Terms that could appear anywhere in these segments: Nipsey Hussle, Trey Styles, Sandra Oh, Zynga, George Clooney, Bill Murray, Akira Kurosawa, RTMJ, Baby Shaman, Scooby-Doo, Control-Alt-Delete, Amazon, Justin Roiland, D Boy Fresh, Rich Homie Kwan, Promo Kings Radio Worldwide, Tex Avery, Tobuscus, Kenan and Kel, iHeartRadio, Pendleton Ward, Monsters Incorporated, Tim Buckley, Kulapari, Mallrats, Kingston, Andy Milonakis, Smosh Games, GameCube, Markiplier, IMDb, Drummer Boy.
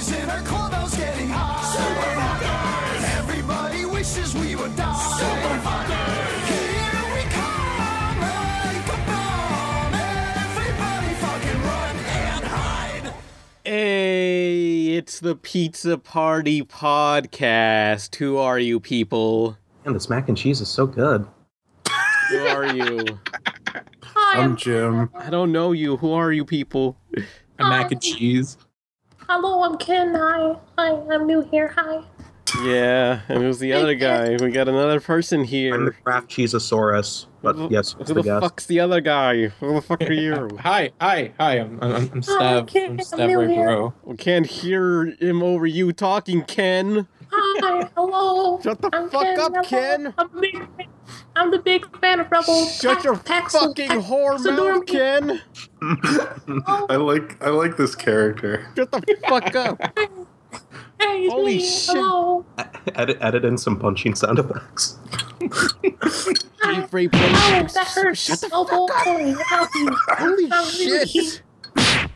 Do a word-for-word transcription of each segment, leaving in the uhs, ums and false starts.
boys in our clubhouse getting high. Super fuckers! Everybody wishes we would die. Super fuckers! Here we come like a bomb. Everybody fucking run and hide. Hey, it's the Pizza Party Podcast. Who are you people? And this mac and cheese is so good. Who are you? Hi, I'm Jim. I don't know you. Who are you people? I'm mac and cheese. Hello, I'm Ken. Hi. Hi, I'm new here. Hi. Yeah, and it was the other guy. We got another person here. I'm the Kraft Cheesasaurus. But yes, who the, the fuck's the other guy? Who the fuck are you? Hi, hi, hi. I'm I'm, I'm Stav. Hi, I'm Stav Bro. We can't hear him over you talking, Ken. Hi, hello. Shut the I'm fuck Ken, up, Ken. I'm the, big, I'm the big fan of Rebel. Shut your Paxel, fucking Paxel, whore Paxel, mouth, Ken. I like I like this character. Shut the fuck up. Hey, holy me. Shit. Hello. Edit, edit in some punching sound effects. Every punch. Ow, that hurts. Shut the oh, fuck up. Holy oh, shit.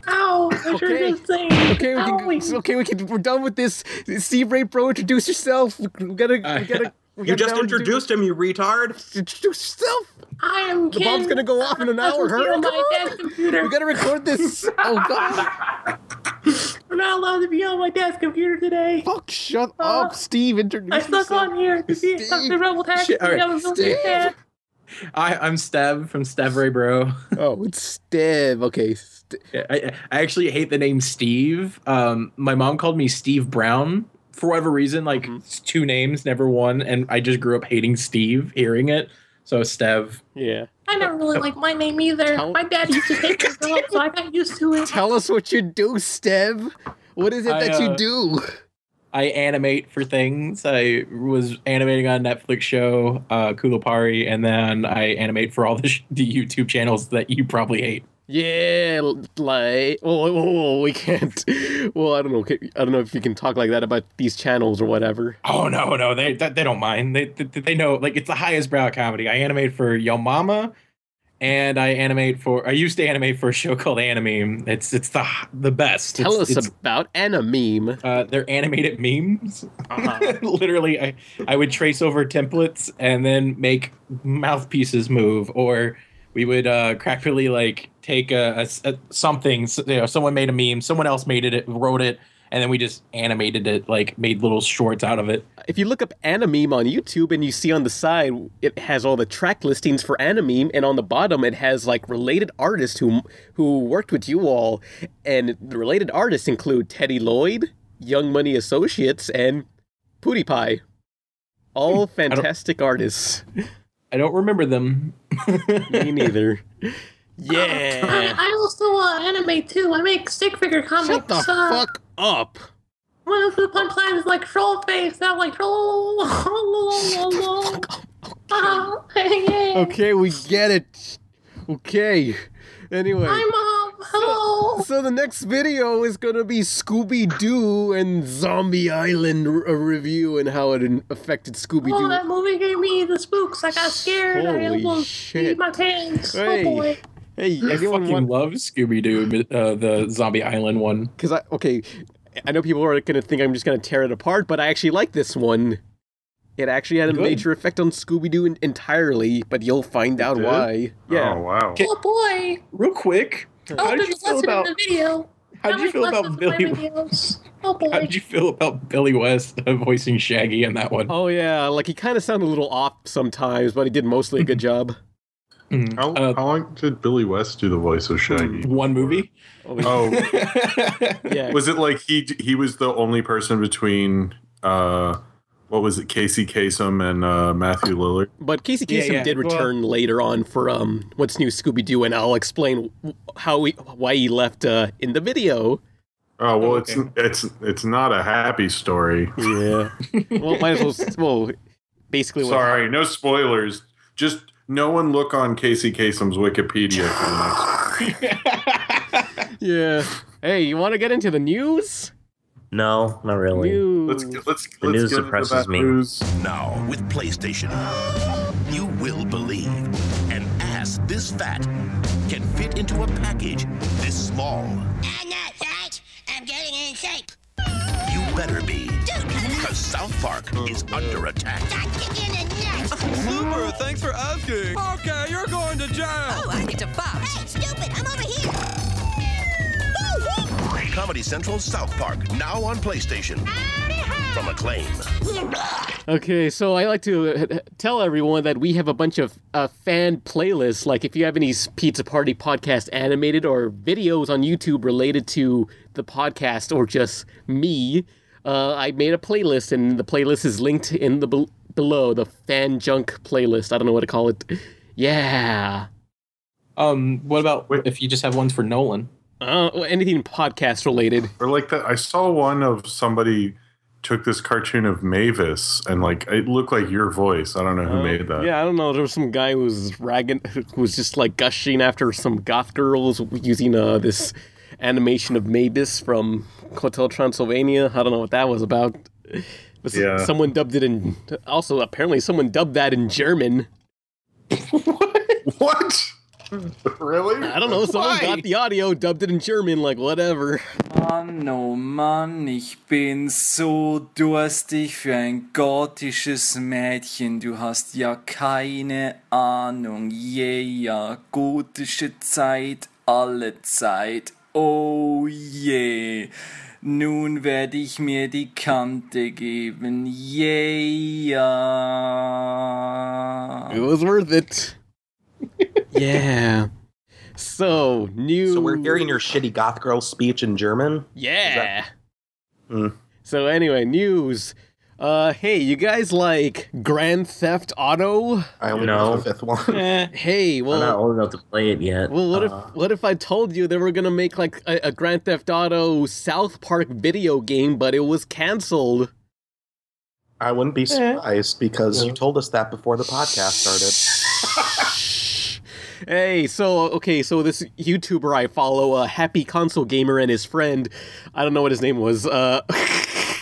Ow, I sure okay. did say. Okay, we Ow. can, okay, we can, we're done with this. Steve Ray Bro, introduce yourself. We gotta, uh, we gotta, we you just introduced him, you retard. Introduce yourself. I am Ken. The bomb's gonna go off in an hour. Hurry up. We gotta record this. Oh, God. We're not allowed to be on my dad's computer today. Fuck, shut uh, up, Steve. Introduce I stuck yourself. On here to see the rebel tax. Shit, right, I Steve. I, I'm Steb from Steb Ray Bro. Oh, it's Steb. Okay. St- yeah, I, I actually hate the name Steve. Um, my mom called me Steve Brown for whatever reason. Like, mm-hmm. two names, never one. And I just grew up hating Steve, hearing it. So, Steb. Yeah. I never really like my name either. Tell- my dad used to hate this girl, so I got used to it. Tell us what you do, Steb. What is it I, that uh, you do? I animate for things. I was animating on a Netflix show, uh, Kulapari, and then I animate for all the, sh- the YouTube channels that you probably hate. Yeah, like, oh, oh, we can't. Well, I don't know. I don't know if you can talk like that about these channels or whatever. Oh no, no, they they don't mind. They they, they know. Like, it's the highest brow comedy. I animate for Yo Mama, and I animate for. I used to animate for a show called Animeme. It's it's the the best. Tell it's, us it's, about Animeme. Uh, they're animated memes. Uh-huh. Literally, I I would trace over templates and then make mouthpieces move, or we would uh, craftily like. Take a, a, a something, you know, someone made a meme, someone else made it, wrote it, and then we just animated it, like made little shorts out of it. If you look up Animeme on YouTube and you see on the side, it has all the track listings for Animeme, and on the bottom it has like related artists who who worked with you all, and the related artists include Teddy Lloyd, Young Money Associates, and PewDiePie. All fantastic I artists. I don't remember them. Me neither. Yeah. Uh, I, I also uh, animate too. I make stick figure comics. Shut the uh, fuck up. One of the punchlines is like troll face. Now like troll. Okay, we get it. Okay. Anyway. Hi, Mom. Hello. So, so the next video is gonna be Scooby-Doo and Zombie Island r- a review and how it affected Scooby-Doo. Oh, that movie gave me the spooks. I got scared. Holy I almost beat my pants. Hey. Oh boy. Hey, I fucking want... love Scooby-Doo, uh, the Zombie Island one. Because I okay, I know people are gonna think I'm just gonna tear it apart, but I actually like this one. It actually had a Good. major effect on Scooby-Doo in- entirely, but you'll find out why. Yeah. Oh wow! Okay. Oh boy! Real quick, oh, how did you feel about the video? How did you feel about Billy? Oh boy! How did you feel about Billy West voicing Shaggy in that one? Oh yeah, like he kind of sounded a little off sometimes, but he did mostly a good job. Mm. How, uh, how long did Billy West do the voice of Shaggy? One movie? Oh, yeah. Was it like he he was the only person between uh, what was it, Casey Kasem and uh, Matthew Lillard? But Casey Kasem yeah, yeah. did return well, later on for um, What's New Scooby-Doo, and I'll explain how we why he left uh, in the video. Oh well, okay. it's it's it's not a happy story. Yeah. Well, might as well. Well, basically. Sorry, what no spoilers. Just. No one look on Casey Kasem's Wikipedia for the next week. Yeah. Hey, you want to get into the news? No, not really. News. Let's, let's, the let's news get depresses me. News. Now, with PlayStation, you will believe an ass this fat can fit into a package this small. I'm not fat. I'm getting in shape. better be. Because South Park is under attack. Not kicking a nut. Super, thanks for asking. Okay, you're going to jail. Oh, I need to Fox. Hey, stupid, I'm over here. Comedy Central's South Park, now on PlayStation. From Acclaim. Okay, so I like to tell everyone that we have a bunch of uh, fan playlists. Like, if you have any Pizza Party podcast animated or videos on YouTube related to the podcast or just me, uh, I made a playlist, and the playlist is linked in the be- below, the fan junk playlist. I don't know what to call it. Yeah. Um. What about if you just have ones for Nolan? Uh, anything podcast related. Or like that. I saw one of somebody took this cartoon of Mavis and like it looked like your voice. I don't know who uh, made that. Yeah, I don't know. There was some guy who was ragging, who was just like gushing after some goth girls using uh, this animation of Mavis from Hotel Transylvania. I don't know what that was about. But yeah. Someone dubbed it in. Also, apparently, someone dubbed that in German. What? What? Really? I don't know. Someone Why? got the audio, dubbed it in German, like whatever. Mann, oh Mann, ich bin so durstig für ein gotisches Mädchen. Du hast ja keine Ahnung. Yeah, gotische Zeit, alle Zeit. Oh yeah. Nun werde ich mir die Kante geben. Yeah. It was worth it. Yeah. So, new... So we're hearing your shitty goth girl speech in German? Yeah. Is that... mm. So anyway, news. Uh, hey, you guys like Grand Theft Auto? I only know the fifth one. Eh, hey, well... I'm not old enough to play it yet. Well, what, uh, if, what if I told you they were going to make, like, a, a Grand Theft Auto South Park video game, but it was canceled? I wouldn't be surprised, eh. because yeah. you told us that before the podcast started. Hey, so, okay, so this YouTuber I follow, uh, Happy Console Gamer and his friend, I don't know what his name was, uh,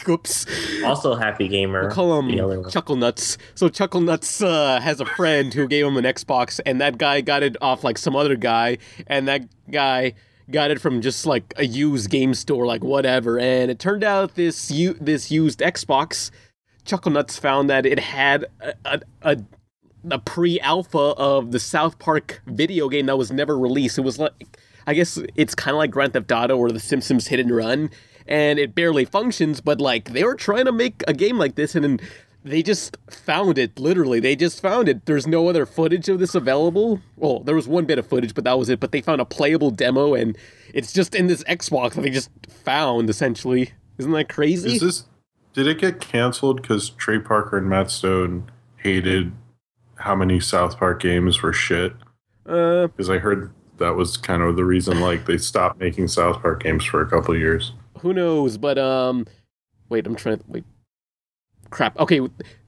oops. Also Happy Gamer. We'll call him Chucklenuts. So Chucklenuts, uh, has a friend who gave him an Xbox, and that guy got it off, like, some other guy, and that guy got it from just, like, a used game store, like, whatever, and it turned out this u- this used Xbox, Chucklenuts found that it had a... a, a the pre-alpha of the South Park video game that was never released. It was like, I guess it's kind of like Grand Theft Auto or The Simpsons Hit and Run, and it barely functions, but like, they were trying to make a game like this, and then they just found it, literally. They just found it. There's no other footage of this available. Well, there was one bit of footage, but that was it, but they found a playable demo, and it's just in this Xbox that they just found, essentially. Isn't that crazy? Is this, did it get canceled because Trey Parker and Matt Stone hated how many South Park games were shit? Because uh, I heard that was kind of the reason, like, they stopped making South Park games for a couple of years. Who knows? But um, wait, I'm trying to wait. Crap. Okay,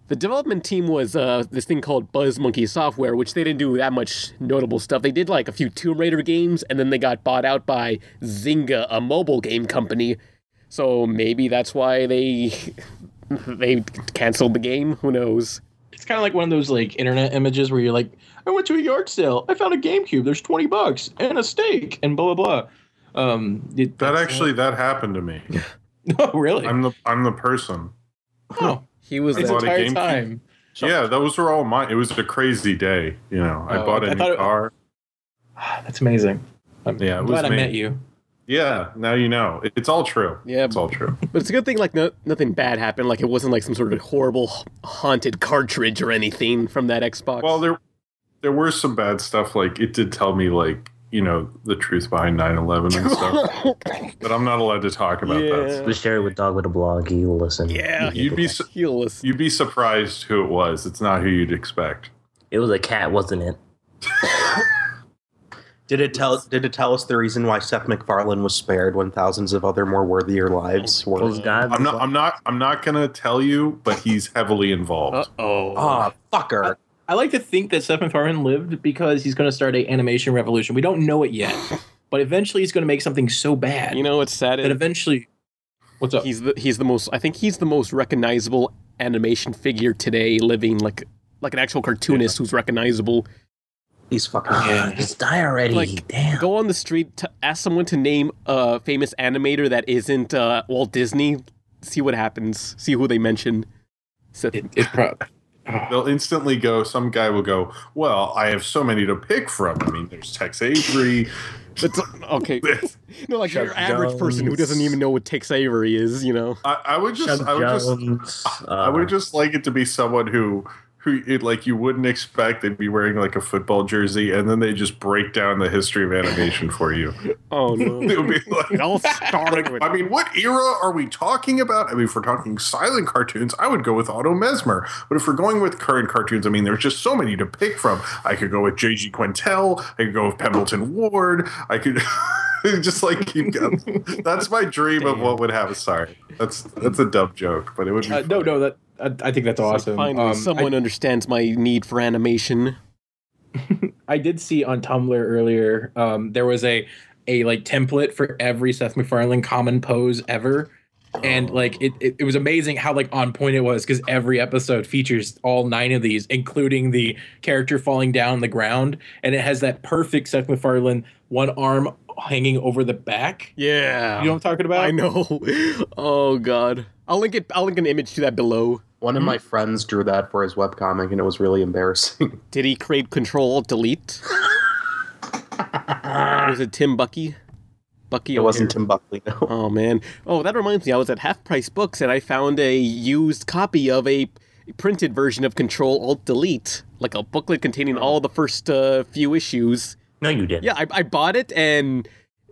the development team was uh this thing called Buzz Monkey Software, which they didn't do that much notable stuff. They did like a few Tomb Raider games, and then they got bought out by Zynga, a mobile game company. So maybe that's why they they canceled the game. Who knows? It's kind of like one of those like internet images where you're like, I went to a yard sale. I found a GameCube. There's twenty bucks and a steak and blah, blah, blah. Um, it, that actually, that happened to me. No, really? I'm the I'm the person. Oh, he was there the entire time. Yeah, those were all mine. It was a crazy day. You know, I oh, bought a I new it, car. That's amazing. I'm, yeah, I'm glad was I me. met you. Yeah, now you know. It's all true. Yeah, it's all true. But it's a good thing, like, no, nothing bad happened. Like, it wasn't like some sort of horrible haunted cartridge or anything from that Xbox. Well, there there were some bad stuff. Like, it did tell me, like, you know, the truth behind nine eleven and stuff. But I'm not allowed to talk about yeah. that. We share it with Dog with a Blog. He'll listen. Yeah, you'd be, su- he'll listen. You'd be surprised who it was. It's not who you'd expect. It was a cat, wasn't it? Did it tell? Did it tell us the reason why Seth MacFarlane was spared when thousands of other more worthier lives were? I'm not. I'm not. I'm not gonna tell you, but he's heavily involved. Oh, ah, oh, fucker! I, I like to think that Seth MacFarlane lived because he's gonna start an animation revolution. We don't know it yet, but eventually he's gonna make something so bad. You know what's sad? That eventually, what's up? He's the he's the most. I think he's the most recognizable animation figure today, living like like an actual cartoonist yeah. who's recognizable. He's fucking yeah. He's die already. Like, damn. Go on the street to ask someone to name a famous animator that isn't uh, Walt Disney. see what happens, see who they mention. So it, it pro- oh. They'll instantly go, some guy will go, well, I have so many to pick from. I mean, there's Tex Avery. It's, okay. No, like Chuck your average Jones. Person who doesn't even know what Tex Avery is, you know. I, I would just, Chuck I would Jones. just, uh, I would just like it to be someone who, who it, like you wouldn't expect. They'd be wearing like a football jersey, and then they just break down the history of animation for you. Oh no! It would be like, it all started with. I mean, what era are we talking about? I mean, if we're talking silent cartoons, I would go with Otto Mesmer. But if we're going with current cartoons, I mean, there's just so many to pick from. I could go with J G Quintel. I could go with Pendleton Ward. I could just like keep going. That's my dream Damn. of what would happen. Sorry, that's that's a dumb joke, but it would be uh, no, no. That I, I think that's it's awesome. Like finally, um, someone I, understands my need for animation. I did see on Tumblr earlier um, there was a a like template for every Seth MacFarlane common pose ever. And like it, it, it was amazing how like on point it was, because every episode features all nine of these, including the character falling down the ground, and it has that perfect Seth MacFarlane one arm hanging over the back. Yeah, you know what I'm talking about. I know. Oh god, I'll link it. I'll link an image to that below. One of my friends drew that for his webcomic, and it was really embarrassing. Did he create Control-Alt-Delete? Was it Tim Bucky? Bucky, it wasn't here. Tim Buckley, no. Oh, man. Oh, that reminds me. I was at Half Price Books, and I found a used copy of a printed version of Control-Alt-Delete, like a booklet containing all the first uh, few issues. No, you didn't. Yeah, I, I bought it, and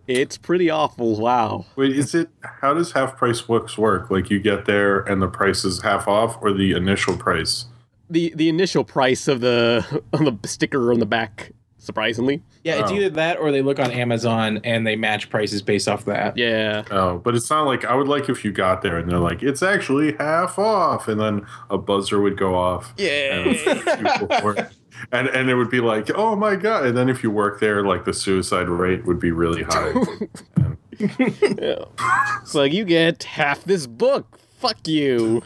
it's pretty awful. Wow. Wait, is it? How does Half Price Books work? Like, you get there, and the price is half off, or the initial price? The the initial price of the on the sticker on the back. Surprisingly. Yeah, it's oh. either that or they look on Amazon and they match prices based off that. Yeah. Oh, but it's not like, I would like if you got there and they're like, it's actually half off. And then a buzzer would go off. Yeah. And, and, and it would be like, oh my God. And then if you work there, like the suicide rate would be really high. And, yeah. It's like, you get half this book. Fuck you.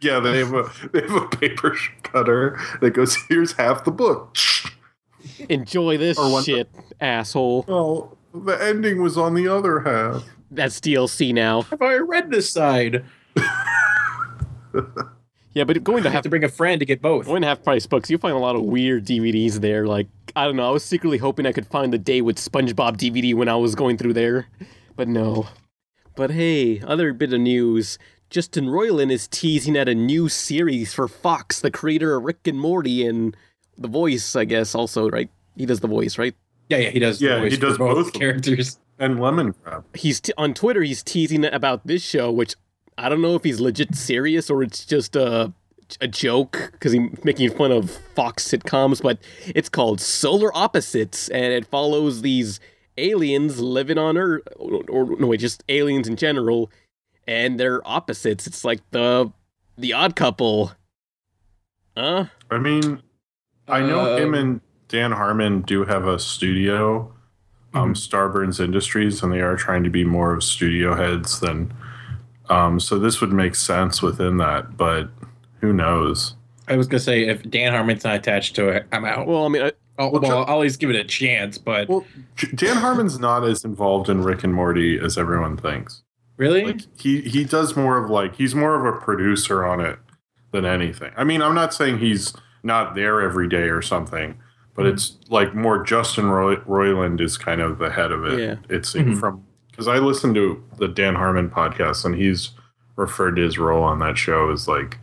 Yeah, they have, a, they have a paper cutter that goes, here's half the book. Enjoy this shit, the, asshole. Oh, the ending was on the other half. That's D L C now. Have I read this side? Yeah, but going to have, have to bring a friend to get both. Going to Half Price Books, you find a lot of weird D V Ds there. Like, I don't know, I was secretly hoping I could find the Day with SpongeBob D V D when I was going through there, but no. But hey, other bit of news. Justin Roiland is teasing at a new series for Fox, the creator of Rick and Morty, and the voice, I guess, also, right? He does the voice, right? Yeah, yeah, he does the yeah, voice he does for both, both characters. And Lemon Crab. He's t- on Twitter, he's teasing about this show, which I don't know if he's legit serious or it's just a, a joke, because he's making fun of Fox sitcoms, but it's called Solar Opposites, and it follows these aliens living on Earth, or, or no, wait, just aliens in general, and they're opposites. It's like the, the Odd Couple. Huh? I mean... I know um, him and Dan Harmon do have a studio, um, Starburns Industries, and they are trying to be more of studio heads than. Um, so this would make sense within that, but who knows? I was gonna say if Dan Harmon's not attached to it, I'm out. Well, I mean, I, I'll, well, I'll always give it a chance, but well, Dan Harmon's not as involved in Rick and Morty as everyone thinks. Really? Like, he he does more of like he's more of a producer on it than anything. I mean, I'm not saying he's not there every day or something, but mm-hmm. it's like more Justin Roy- Roiland is kind of the head of it. Yeah. It seemed mm-hmm. from because I listened to the Dan Harmon podcast and he's referred to his role on that show as like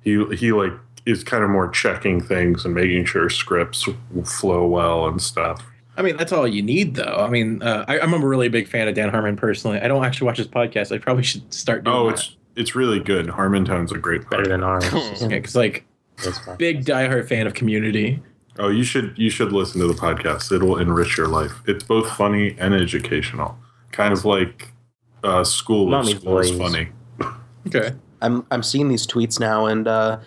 he he like is kind of more checking things and making sure scripts flow well and stuff. I mean, that's all you need, though. I mean, uh, I, I'm a really big fan of Dan Harmon personally. I don't actually watch his podcast. I probably should start doing. Oh, that. it's it's really good. Harmontown's a great podcast. Better than ours. Okay, because like. Big diehard fan of Community. Oh, you should you should listen to the podcast. It'll enrich your life. It's both funny and educational. Kind of like uh, school. Not school is funny. Okay. I'm I'm seeing these tweets now, and uh,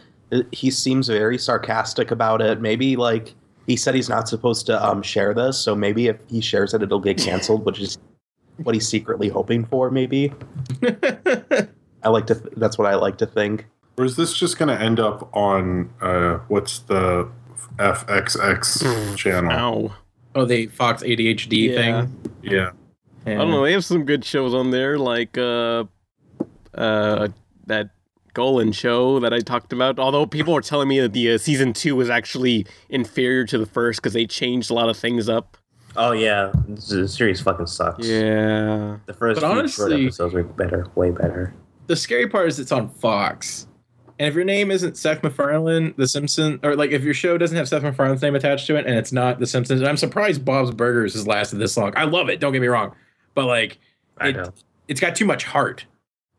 he seems very sarcastic about it. Maybe like he said he's not supposed to um, share this, so maybe if he shares it, it'll get canceled, which is what he's secretly hoping for. Maybe. I like to. Th- that's what I like to think. Or is this just going to end up on, uh, what's the F X X channel? Ow. Oh, the Fox A D H D yeah. thing? Yeah. yeah. I don't know. They have some good shows on there, like uh, uh, that Golan show that I talked about. Although people were telling me that the uh, season two was actually inferior to the first because they changed a lot of things up. Oh yeah, the series fucking sucks. Yeah, the first but few short episodes were better, way better. The scary part is it's on Fox, and if your name isn't Seth MacFarlane, The Simpsons, or like if your show doesn't have Seth MacFarlane's name attached to it, and it's not The Simpsons, and I'm surprised Bob's Burgers has lasted this long. I love it, don't get me wrong, but like, I it, know. It's got too much heart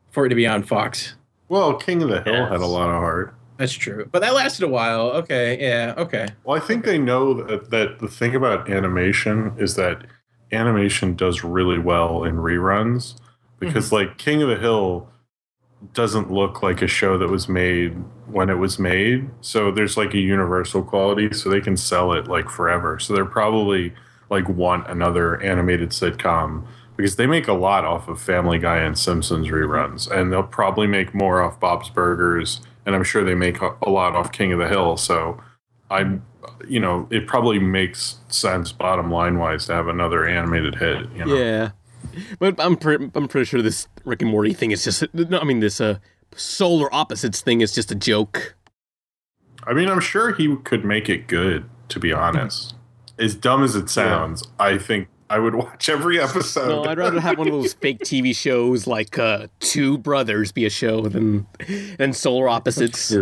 for it to be on Fox. Well, King of the Hill yes. had a lot of heart. That's true. But that lasted a while. Okay, yeah, okay. Well, I think okay. they know that, that the thing about animation is that animation does really well in reruns because, mm-hmm. like, King of the Hill doesn't look like a show that was made when it was made. So there's, like, a universal quality, so they can sell it, like, forever. So they're probably, like, want another animated sitcom because they make a lot off of Family Guy and Simpsons reruns, and they'll probably make more off Bob's Burgers, and I'm sure they make a lot off King of the Hill. So, I, you know, it probably makes sense bottom line wise to have another animated hit. You know? Yeah, but I'm pre- I'm pretty sure this Rick and Morty thing is just. A, I mean, this uh, Solar Opposites thing is just a joke. I mean, I'm sure he could make it good. To be honest, as dumb as it sounds, yeah. I think. I would watch every episode. No, I'd rather have one of those fake T V shows like uh, Two Brothers be a show than than Solar Opposites.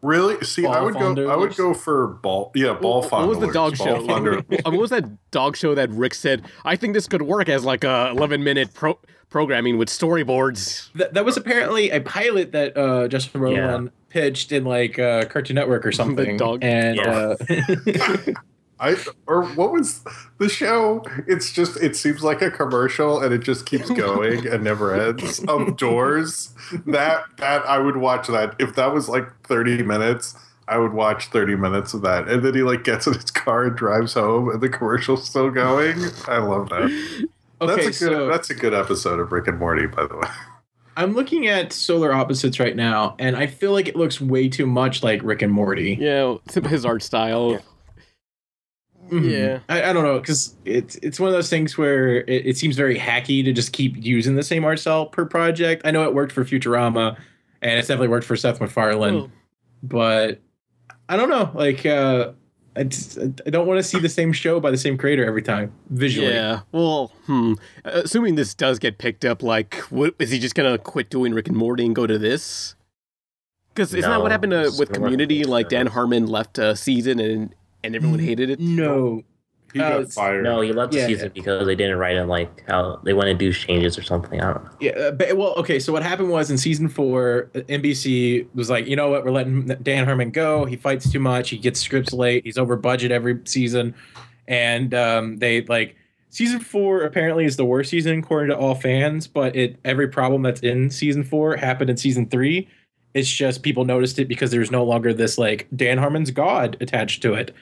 Really? See, ball I would fonders. go. I would go for ball. Yeah, ball fondlers. What was the dog show? What was that dog show that Rick said? I think this could work as like a eleven minute pro- programming with storyboards. That, that was apparently a pilot that uh, Justin Roiland yeah. pitched in like uh, Cartoon Network or something. The dog. And. Yeah. Uh, I or what was the show? It's just it seems like a commercial and it just keeps going and never ends. Of Doors. That that I would watch that. If that was like thirty minutes, I would watch thirty minutes of that. And then he like gets in his car and drives home and the commercial's still going. I love that. Okay, that's a good so that's a good episode of Rick and Morty, by the way. I'm looking at Solar Opposites right now, and I feel like it looks way too much like Rick and Morty. Yeah, his art style. Yeah. Mm-hmm. Yeah, I, I don't know because it's it's one of those things where it, it seems very hacky to just keep using the same art style per project. I know it worked for Futurama, and it's definitely worked for Seth MacFarlane, oh. but I don't know. Like, uh, I just, I don't want to see the same show by the same creator every time visually. Yeah, well, hmm. assuming this does get picked up, like, what, is he just gonna quit doing Rick and Morty and go to this? Because isn't no, that what happened to, with Community? Like, Dan Harmon left a season and. And everyone hated it? No. He uh, got fired. No, he left the yeah, season yeah. because they didn't write it like how they wanted to do changes or something. I don't know. Yeah, uh, but, well, okay, so what happened was in season four, N B C was like, you know what, we're letting Dan Harmon go. He fights too much. He gets scripts late. He's over budget every season. And um, they, like, season four apparently is the worst season according to all fans, but it every problem that's in season four happened in season three. It's just people noticed it because there's no longer this, like, Dan Harmon's God attached to it.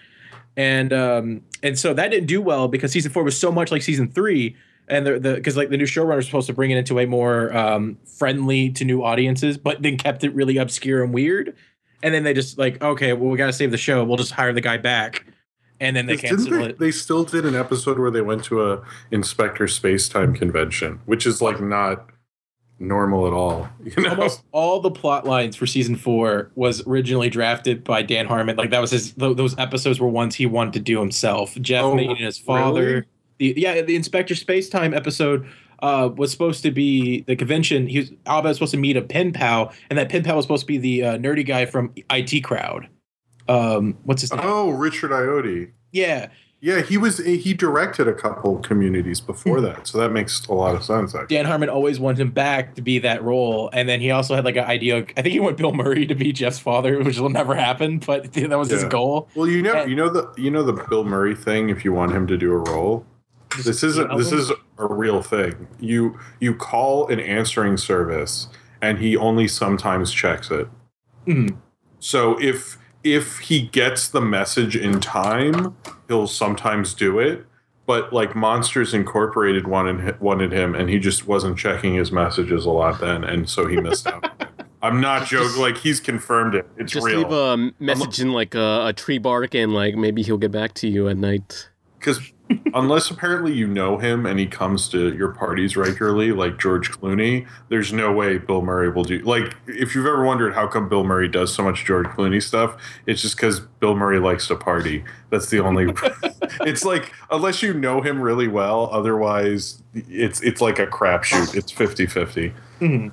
And um, and so that didn't do well because season four was so much like season three, and the because the, like the new showrunner was supposed to bring it into a more um, friendly to new audiences, but then kept it really obscure and weird. And then they just like, okay, well we got to save the show. We'll just hire the guy back, and then they canceled it. They still did an episode where they went to a Inspector Spacetime convention, which is like not normal at all. You know? Almost all the plot lines for season four was originally drafted by Dan Harmon. Like that was his; those episodes were ones he wanted to do himself. Jeff oh, meeting his father. Really? The, yeah, the Inspector Spacetime episode uh, was supposed to be the convention. He was, Alba was supposed to meet a pen pal, and that pen pal was supposed to be the uh, nerdy guy from I T Crowd. Um, what's his name? Oh, Richard Iotti. Yeah. Yeah, he was. He directed a couple Communities before that, so that makes a lot of sense. Actually, Dan Harmon always wanted him back to be that role, and then he also had like an idea. I think he wanted Bill Murray to be Jeff's father, which will never happen, but that was yeah. his goal. Well, you know, and, you know the you know the Bill Murray thing. If you want him to do a role, this isn't this is a real thing. You you call an answering service, and he only sometimes checks it. Mm-hmm. So if. If he gets the message in time, he'll sometimes do it. But like Monsters Incorporated wanted wanted him, and he just wasn't checking his messages a lot then, and so he missed out. I'm not joking. Like he's confirmed it. It's just real. Just leave a message I'm, in like a, a tree bark, and like maybe he'll get back to you at night. Because unless apparently you know him and he comes to your parties regularly, like George Clooney, there's no way Bill Murray will do... Like, if you've ever wondered how come Bill Murray does so much George Clooney stuff, it's just because Bill Murray likes to party. That's the only... It's like, unless you know him really well, otherwise it's it's like a crapshoot. It's fifty-fifty. Mm-hmm.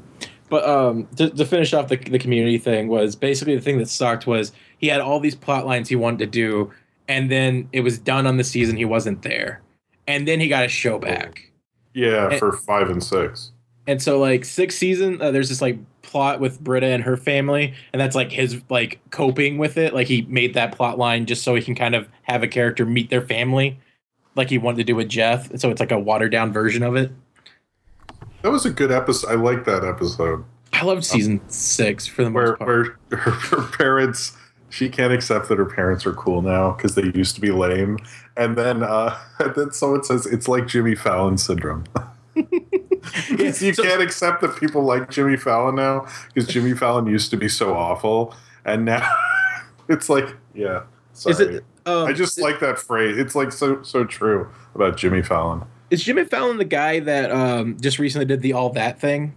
But um, to, to finish off the, the community thing was basically the thing that sucked was he had all these plot lines he wanted to do, and then it was done on the season he wasn't there. And then he got a show back. Yeah, and, for five and six. And so, like, sixth season, uh, there's this, like, plot with Britta and her family, and that's, like, his, like, coping with it. Like, he made that plot line just so he can kind of have a character meet their family like he wanted to do with Jeff. And so it's, like, a watered-down version of it. That was a good episode. I like that episode. I loved season um, six for the most part. Where her, her parents, she can't accept that her parents are cool now because they used to be lame. And then, uh, and then someone says it's like Jimmy Fallon syndrome. Yeah, you so, can't accept that people like Jimmy Fallon now because Jimmy Fallon used to be so awful. And now it's like, yeah, sorry. Is it, um, I just it, like that phrase. It's like so so true about Jimmy Fallon. Is Jimmy Fallon the guy that um, just recently did the All That thing?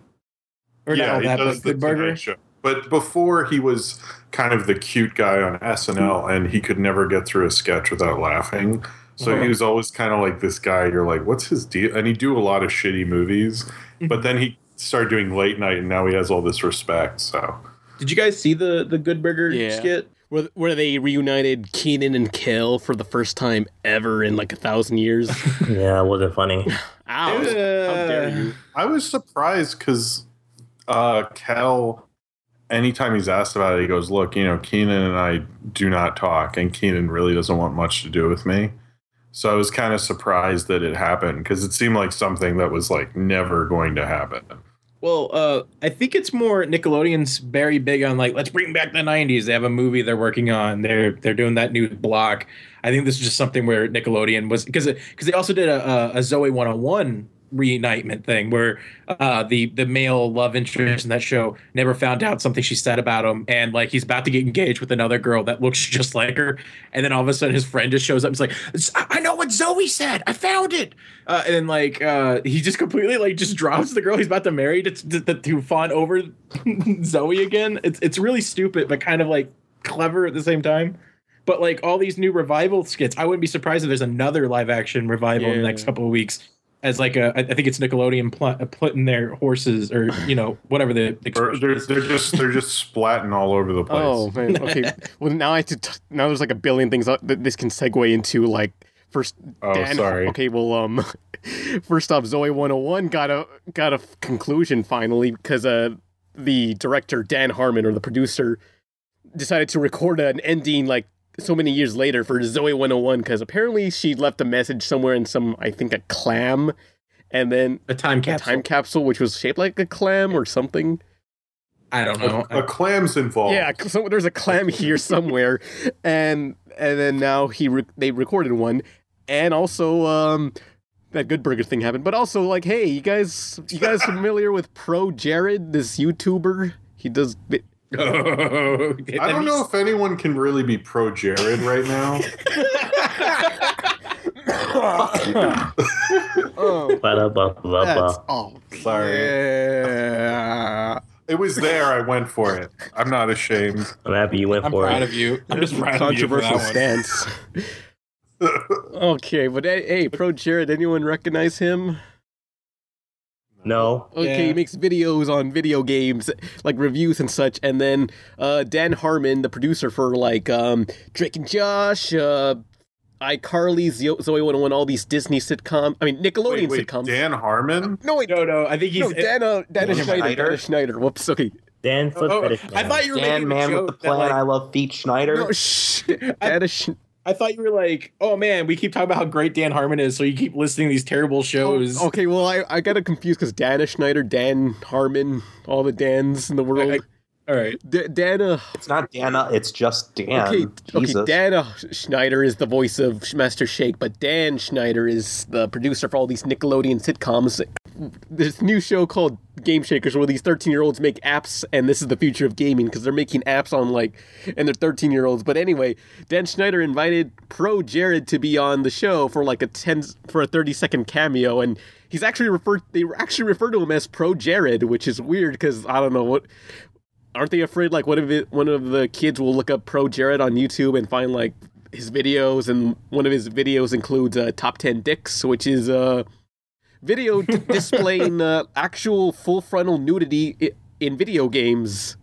Or yeah, not All That, but Good Burger? Show. But before he was kind of the cute guy on S N L, and he could never get through a sketch without laughing. So mm-hmm. he was always kind of like this guy. You're like, what's his deal? And he'd do a lot of shitty movies. Mm-hmm. But then he started doing late night, and now he has all this respect. So, did you guys see the, the Good Burger yeah. skit? Where they reunited Keenan and Kel for the first time ever in like a thousand years. Yeah, was it funny? Ow! Was, uh, how dare you? I was surprised because uh, Kel, anytime he's asked about it, he goes, "Look, you know, Keenan and I do not talk, and Keenan really doesn't want much to do with me." So I was kind of surprised that it happened because it seemed like something that was like never going to happen. Well, uh, I think it's more Nickelodeon's very big on like, let's bring back the nineties. They have a movie they're working on. They're they're doing that new block. I think this is just something where Nickelodeon was because because they also did a, a Zoey one oh one reunitement thing where uh, the the male love interest in that show never found out something she said about him. And like he's about to get engaged with another girl that looks just like her. And then all of a sudden his friend just shows up. And is like, I know what Zoey said. I found it. Uh, and then, like, uh, he just completely, like, just drops the girl he's about to marry to, to, to fawn over Zoey again. It's it's really stupid, but kind of, like, clever at the same time. But, like, all these new revival skits, I wouldn't be surprised if there's another live-action revival yeah. in the next couple of weeks as, like, a, I think it's Nickelodeon pl- putting their horses or, you know, whatever the expression is. They're, they're, just, they're just splatting all over the place. Oh, man. Okay. Well, now I have to t- now there's, like, a billion things that this can segue into, like, First, oh, Dan, sorry. Okay, well, um, first off, Zoey one oh one got a got a conclusion finally because uh, the director Dan Harmon or the producer decided to record an ending like so many years later for Zoey one oh one because apparently she left a message somewhere in some I think a clam, and then a time capsule, a time capsule which was shaped like a clam or something. I don't know. A, a clam's involved. Yeah, so there's a clam here somewhere, and and then now he re- they recorded one. And also, um, that Good Burger thing happened. But also, like, hey, you guys, you guys familiar with Pro Jared, this YouTuber? He does. Bi- oh, I don't know if anyone can really be Pro Jared right now. Oh, that's all. Sorry. Yeah. It was there. I went for it. I'm not ashamed. I'm happy you went I'm for it. I'm proud of you. I'm just proud controversial of you for that stance. One. Okay, but hey, hey, Pro Jared, anyone recognize him? No. Okay, yeah. He makes videos on video games, like reviews and such, and then uh, Dan Harmon, the producer for like um, Drake and Josh, uh, iCarly, Zoey one oh one, all these Disney sitcoms, I mean Nickelodeon wait, wait, sitcoms. Dan Harmon? No, wait, no, no. I think he's no, Dan, uh, Dan, Dan Schneider. Schneider. Schneider. Whoops. Okay. Dan Foot oh, Fetish. I man. thought you were Dan making man a joke with the plan. Like, I love Feet Schneider. No, shh. Dan Schneider. I thought you were like, oh, man, we keep talking about how great Dan Harmon is, so you keep listing these terrible shows. Oh, okay, well, I, I got it confused because Dan Schneider, Dan Harmon, all the Dans in the world. I, All right, D- Dana. It's not Dana. It's just Dan. Okay, Jesus. Okay, Dana Schneider is the voice of Master Shake, but Dan Schneider is the producer for all these Nickelodeon sitcoms. This new show called Game Shakers, where these thirteen-year-olds make apps, and this is the future of gaming because they're making apps on like, and they're thirteen-year-olds. But anyway, Dan Schneider invited Pro Jared to be on the show for like a ten for a thirty-second cameo, and he's actually referred. They actually refer to him as Pro Jared, which is weird because I don't know what. Aren't they afraid, like, what if it, one of the kids will look up Pro Jared on YouTube and find, like, his videos, and one of his videos includes uh, Top ten Dicks, which is a uh, video d- displaying uh, actual full-frontal nudity I- in video games.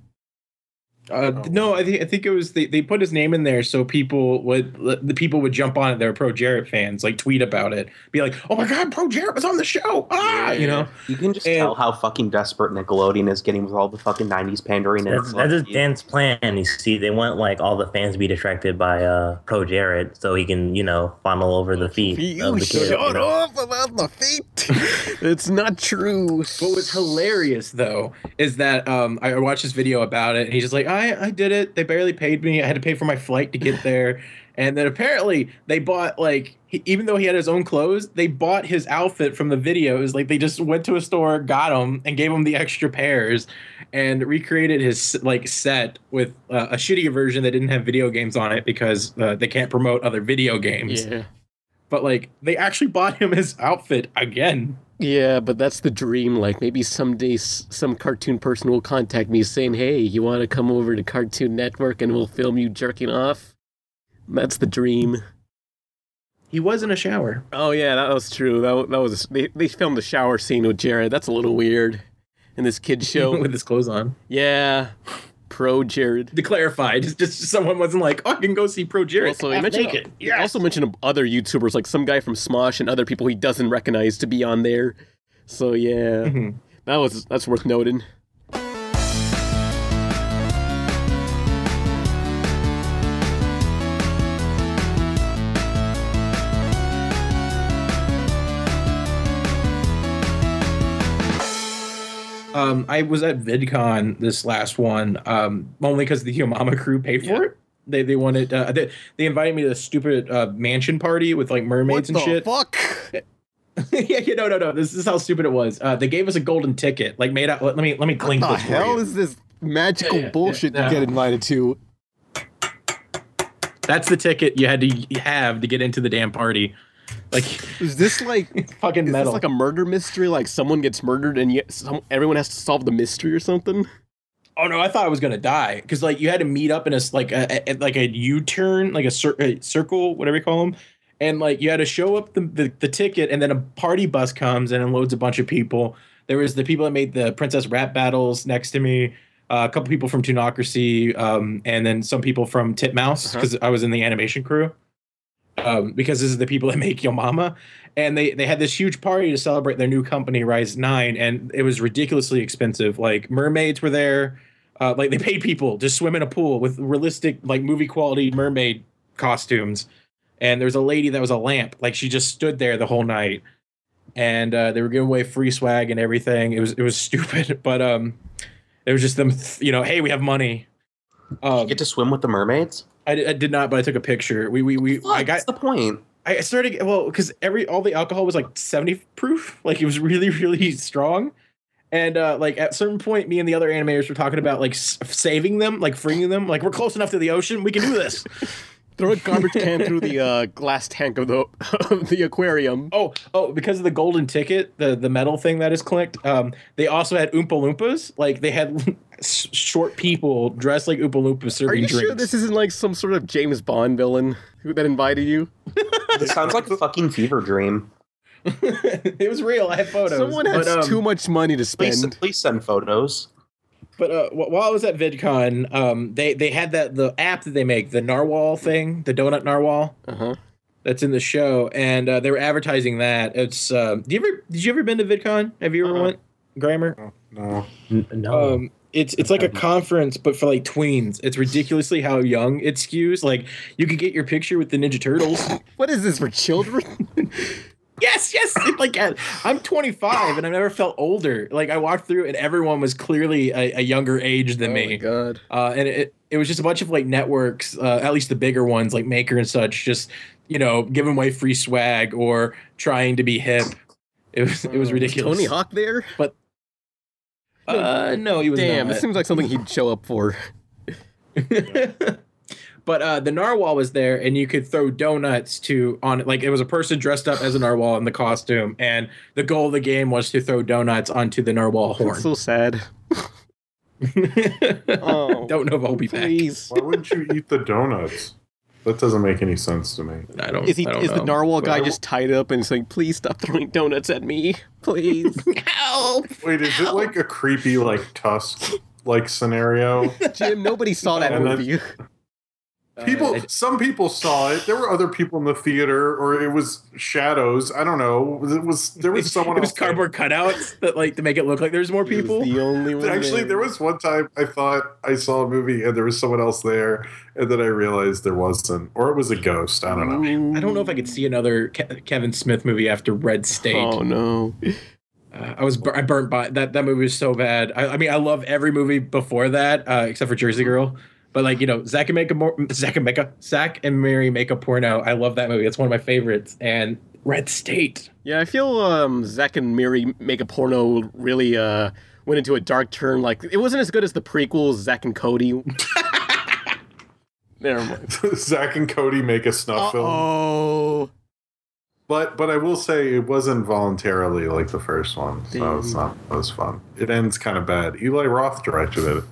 Uh, no, I think I think it was they, they put his name in there so people would the people would jump on it. They're Pro Jared fans, like tweet about it, be like, "Oh my God, Pro Jared was on the show!" Ah, yeah, you know. You can just and, tell how fucking desperate Nickelodeon is getting with all the fucking nineties pandering. That's, and that's like, just Dan's plan. You see, they want like all the fans to be distracted by uh, Pro Jared, so he can you know funnel over the feet. You of the shut kid, you know? Off about the feet. It's not true. What was hilarious though is that um, I watched this video about it, and he's just like, I. I did it. They barely paid me. I had to pay for my flight to get there. And then apparently they bought, like, he, even though he had his own clothes, they bought his outfit from the video. It was like they just went to a store, got him, and gave him the extra pairs and recreated his, like, set with uh, a shittier version that didn't have video games on it because uh, they can't promote other video games. Yeah. But, like, they actually bought him his outfit again. Yeah, but that's the dream. Like, maybe someday some cartoon person will contact me saying, hey, you want to come over to Cartoon Network and we'll film you jerking off? That's the dream. He was in a shower. Oh, yeah, that was true. That, that was they, they filmed a shower scene with Jared. That's a little weird. In this kid's show. With his clothes on. Yeah. Pro Jared. To clarify, just, just someone wasn't like, oh, I can go see Pro Jared. Also, he mentioned, naked. Yes. also mentioned other YouTubers, like some guy from Smosh and other people he doesn't recognize to be on there. So yeah, mm-hmm. that was that's worth noting. Um, I was at VidCon this last one, um, only because the Yamama crew paid for yeah. it. They they wanted uh, they, they invited me to a stupid uh, mansion party with like mermaids what and the shit. Fuck. yeah, yeah, no, no, no. This is how stupid it was. Uh, they gave us a golden ticket, like made out. Let me let me clink this. What the hell is this magical yeah, yeah, bullshit yeah, no. you get invited to? That's the ticket you had to have to get into the damn party. Like, is this like fucking is metal? This like a murder mystery? Like someone gets murdered and yet some, everyone has to solve the mystery or something? Oh no, I thought I was gonna die because like you had to meet up in a like a, a like a U-turn, like a, cir- a circle, whatever you call them, and like you had to show up the, the the ticket, and then a party bus comes and unloads a bunch of people. There was the people that made the Princess Rap battles next to me. Uh, a couple people from Toonocracy, um, and then some people from Titmouse because uh-huh. I was in the animation crew. Um, because this is the people that make Yo Mama, and they, they had this huge party to celebrate their new company, Rise nine, and it was ridiculously expensive. Like mermaids were there, uh, like they paid people to swim in a pool with realistic, like movie quality mermaid costumes. And there was a lady that was a lamp, like she just stood there the whole night, and uh, they were giving away free swag and everything. It was it was stupid, but um, it was just them, th- you know, hey, we have money. Um, Did you get to swim with the mermaids? I, I did not, but I took a picture. We we we. What? I got What's the point. I started well because every all the alcohol was like seventy proof, like it was really really strong, and uh, like at a certain point, me and the other animators were talking about like s- saving them, like freeing them, like we're close enough to the ocean, we can do this. Throw a garbage can through the uh, glass tank of the of the aquarium. Oh, oh! Because of the golden ticket, the, the metal thing that is clicked, um, they also had Oompa Loompas. Like, they had short people dressed like Oompa Loompas serving drinks. Are you drinks. sure this isn't, like, some sort of James Bond villain who that invited you? It sounds like a fucking fever dream. It was real. I had photos. Someone has but, um, too much money to spend. Please, please send photos. But uh, while I was at VidCon, um, they, they had that the app that they make, the narwhal thing, the donut narwhal uh-huh. that's in the show, and uh, they were advertising that. It's uh, do you ever did you ever been to VidCon? Have you ever uh-huh. went? Grammar? No, no. no. Um, it's it's like a conference, but for like tweens. It's ridiculously how young it skews. Like you could get your picture with the Ninja Turtles. What is this for children? Yes, yes, Like at, I'm twenty-five and I've never felt older. Like I walked through and everyone was clearly a, a younger age than oh me. Oh my god! Uh, and it it was just a bunch of like networks, uh, at least the bigger ones like Maker and such, just you know giving away free swag or trying to be hip. It was it was um, ridiculous. Was Tony Hawk there? But uh, no, he was. Damn, not. It seems like something he'd show up for. But uh, the narwhal was there, and you could throw donuts to on like it was a person dressed up as a narwhal in the costume, and the goal of the game was to throw donuts onto the narwhal horn. That's so sad. Oh, don't know if I'll be please. Back. Why wouldn't you eat the donuts? That doesn't make any sense to me. I don't. Is he? I don't is know. The narwhal guy just tied up and saying, "Please stop throwing donuts at me, please"? Help! Wait, is Help. It like a creepy like tusk like scenario? Jim, nobody saw that and movie. That, People, uh, some people saw it. There were other people in the theater, or it was shadows. I don't know. It was there was someone. It was cardboard there. Cutouts that like to make it look like there's more people. The only one actually, there was one time I thought I saw a movie and there was someone else there, and then I realized there wasn't, or it was a ghost. I don't know. I don't know if I could see another Ke- Kevin Smith movie after Red State. Oh no. Uh, I was bur- I burnt by that. That movie was so bad. I, I mean, I love every movie before that uh, except for Jersey Girl. But like you know, Zack and Make a Zack and Make a Zack and Mary Make a Porno. I love that movie. It's one of my favorites. And Red State. Yeah, I feel um, Zack and Mary Make a Porno really uh, went into a dark turn. Like it wasn't as good as the prequels, Zack and Cody. Never mind. Zack and Cody make a snuff Uh-oh. film. Oh. But but I will say it wasn't voluntarily like the first one, so Damn. it's not as fun. It ends kind of bad. Eli Roth directed it.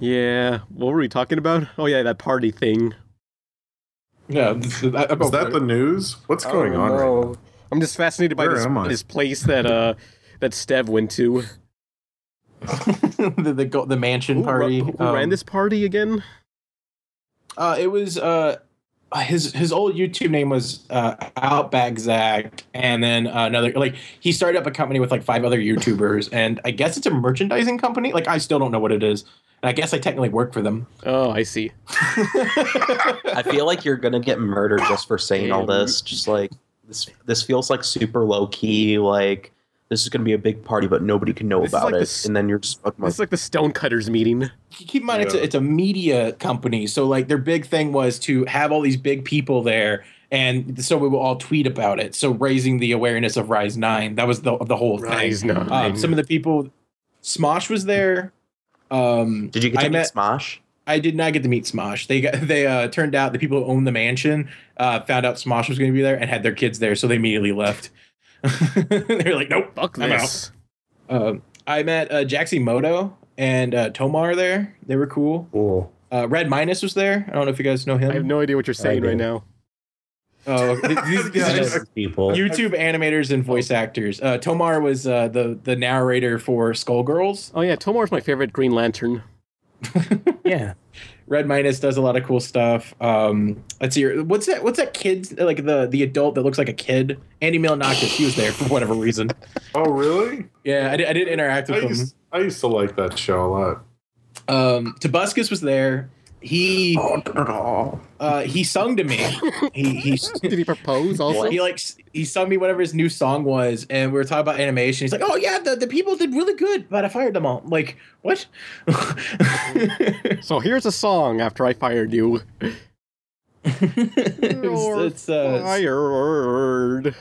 Yeah, what were we talking about? Oh yeah, that party thing. Yeah, is that the news? What's going on right now? I'm just fascinated by this, this place that uh that Stev went to. the, the the mansion who party. Ru- who um, ran this party again? Uh, it was uh his his old YouTube name was uh, Outback Zach, and then uh, another like he started up a company with like five other YouTubers, and I guess it's a merchandising company. Like I still don't know what it is. I guess I technically work for them. Oh, I see. I feel like you're going to get murdered just for saying Damn. all this. Just like, this this feels like super low key. Like, this is going to be a big party, but nobody can know this about like it. The, and then you're just fucking It's like, like the Stonecutters meeting. Keep in mind, yeah. it's, a, it's a media company. So, like, their big thing was to have all these big people there. And so we will all tweet about it. So, raising the awareness of Rise nine. That was the, the whole Rise thing. Rise nine. Um, some of the people, Smosh was there. Um, did you get to I meet met, Smosh? I did not get to meet Smosh. They got, they uh, turned out the people who owned the mansion uh, found out Smosh was going to be there and had their kids there, so they immediately left. They were like, nope, fuck I'm this. Out. Um, I met uh, Jaximoto and uh, Tomar there. They were cool. Cool. Uh, Red Minus was there. I don't know if you guys know him. I have no idea what you're saying right now. Oh, these, these are just people. YouTube animators and voice actors. Uh, Tomar was uh, the the narrator for Skullgirls. Oh yeah, Tomar's my favorite Green Lantern. Yeah, Red Minus does a lot of cool stuff. Um, let's see, what's that? What's that kid? Like the the adult that looks like a kid? Andy Milonakis. He was there for whatever reason. Oh really? Yeah, I, I didn't interact with I him. Used, I used to like that show a lot. Um, Tobuscus was there. He uh, he sung to me. He, he did he propose also? He like he sung me whatever his new song was, and we were talking about animation. He's like, "Oh yeah, the, the people did really good, but I fired them all." I'm like, what? So here's a song after I fired you. it was, it's uh, fired.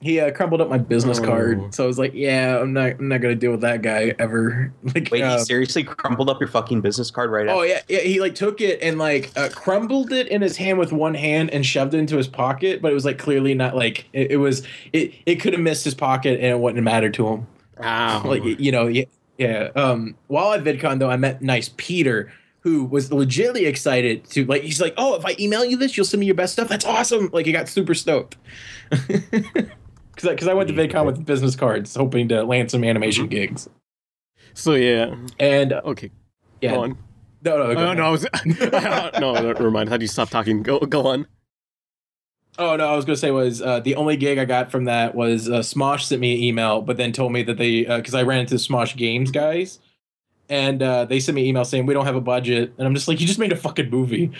He uh, crumbled up my business oh. card, so I was like, "Yeah, I'm not, I'm not gonna deal with that guy ever." Like, wait, uh, he seriously crumbled up your fucking business card right after? Oh yeah, yeah. He like took it and like uh, crumbled it in his hand with one hand and shoved it into his pocket, but it was like clearly not like it, it was. It it could have missed his pocket and it wouldn't matter to him. Wow. Oh. Like you know, yeah, yeah. Um, while at VidCon though, I met Nice Peter, who was legitimately excited to like. He's like, "Oh, if I email you this, you'll send me your best stuff. That's awesome!" Like he got super stoked. Because I, I went to VidCon with business cards, hoping to land some animation gigs. So yeah, and uh, okay, yeah. Go on. No, no, go oh, on. no, I was, no, never mind. How do you stop talking? Go, go on. Oh no, I was gonna say was uh, the only gig I got from that was uh, Smosh sent me an email, but then told me that they because uh, I ran into the Smosh Games guys, and uh, they sent me an email saying we don't have a budget, and I'm just like, you just made a fucking movie.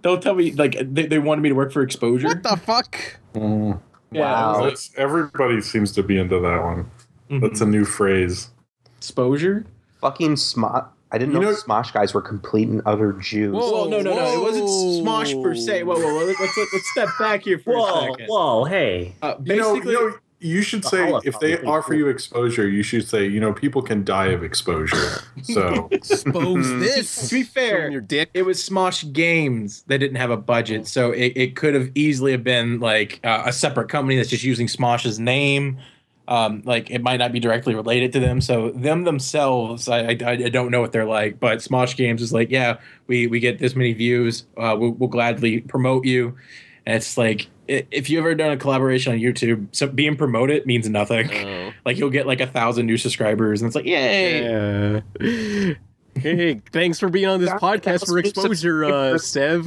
Don't tell me like they, they wanted me to work for exposure. What the fuck? Mm. Yeah, wow. Like, everybody seems to be into that one. Mm-hmm. That's a new phrase. Exposure? Fucking Smosh. I didn't you know, know Smosh guys were complete and utter Jews. Whoa, whoa, no, no, no. Whoa. It wasn't Smosh per se. Whoa, whoa, whoa. Let's, let's, let's step back here for whoa, a second. Whoa, hey. Uh, basically, you know, you know, you should say, if they offer you exposure, you should say, you know, people can die of exposure. So expose this. To be fair, your dick. It was Smosh Games that didn't have a budget, so it, it could have easily have been like uh, a separate company that's just using Smosh's name. Um, like it might not be directly related to them. So them themselves, I, I, I don't know what they're like, but Smosh Games is like, yeah, we, we get this many views. Uh, we'll, we'll gladly promote you. And it's like, if you've ever done a collaboration on YouTube, so being promoted means nothing. Oh. Like you'll get like a thousand new subscribers and it's like, yay. Yeah. Hey, thanks for being on this podcast for exposure, uh, Sev.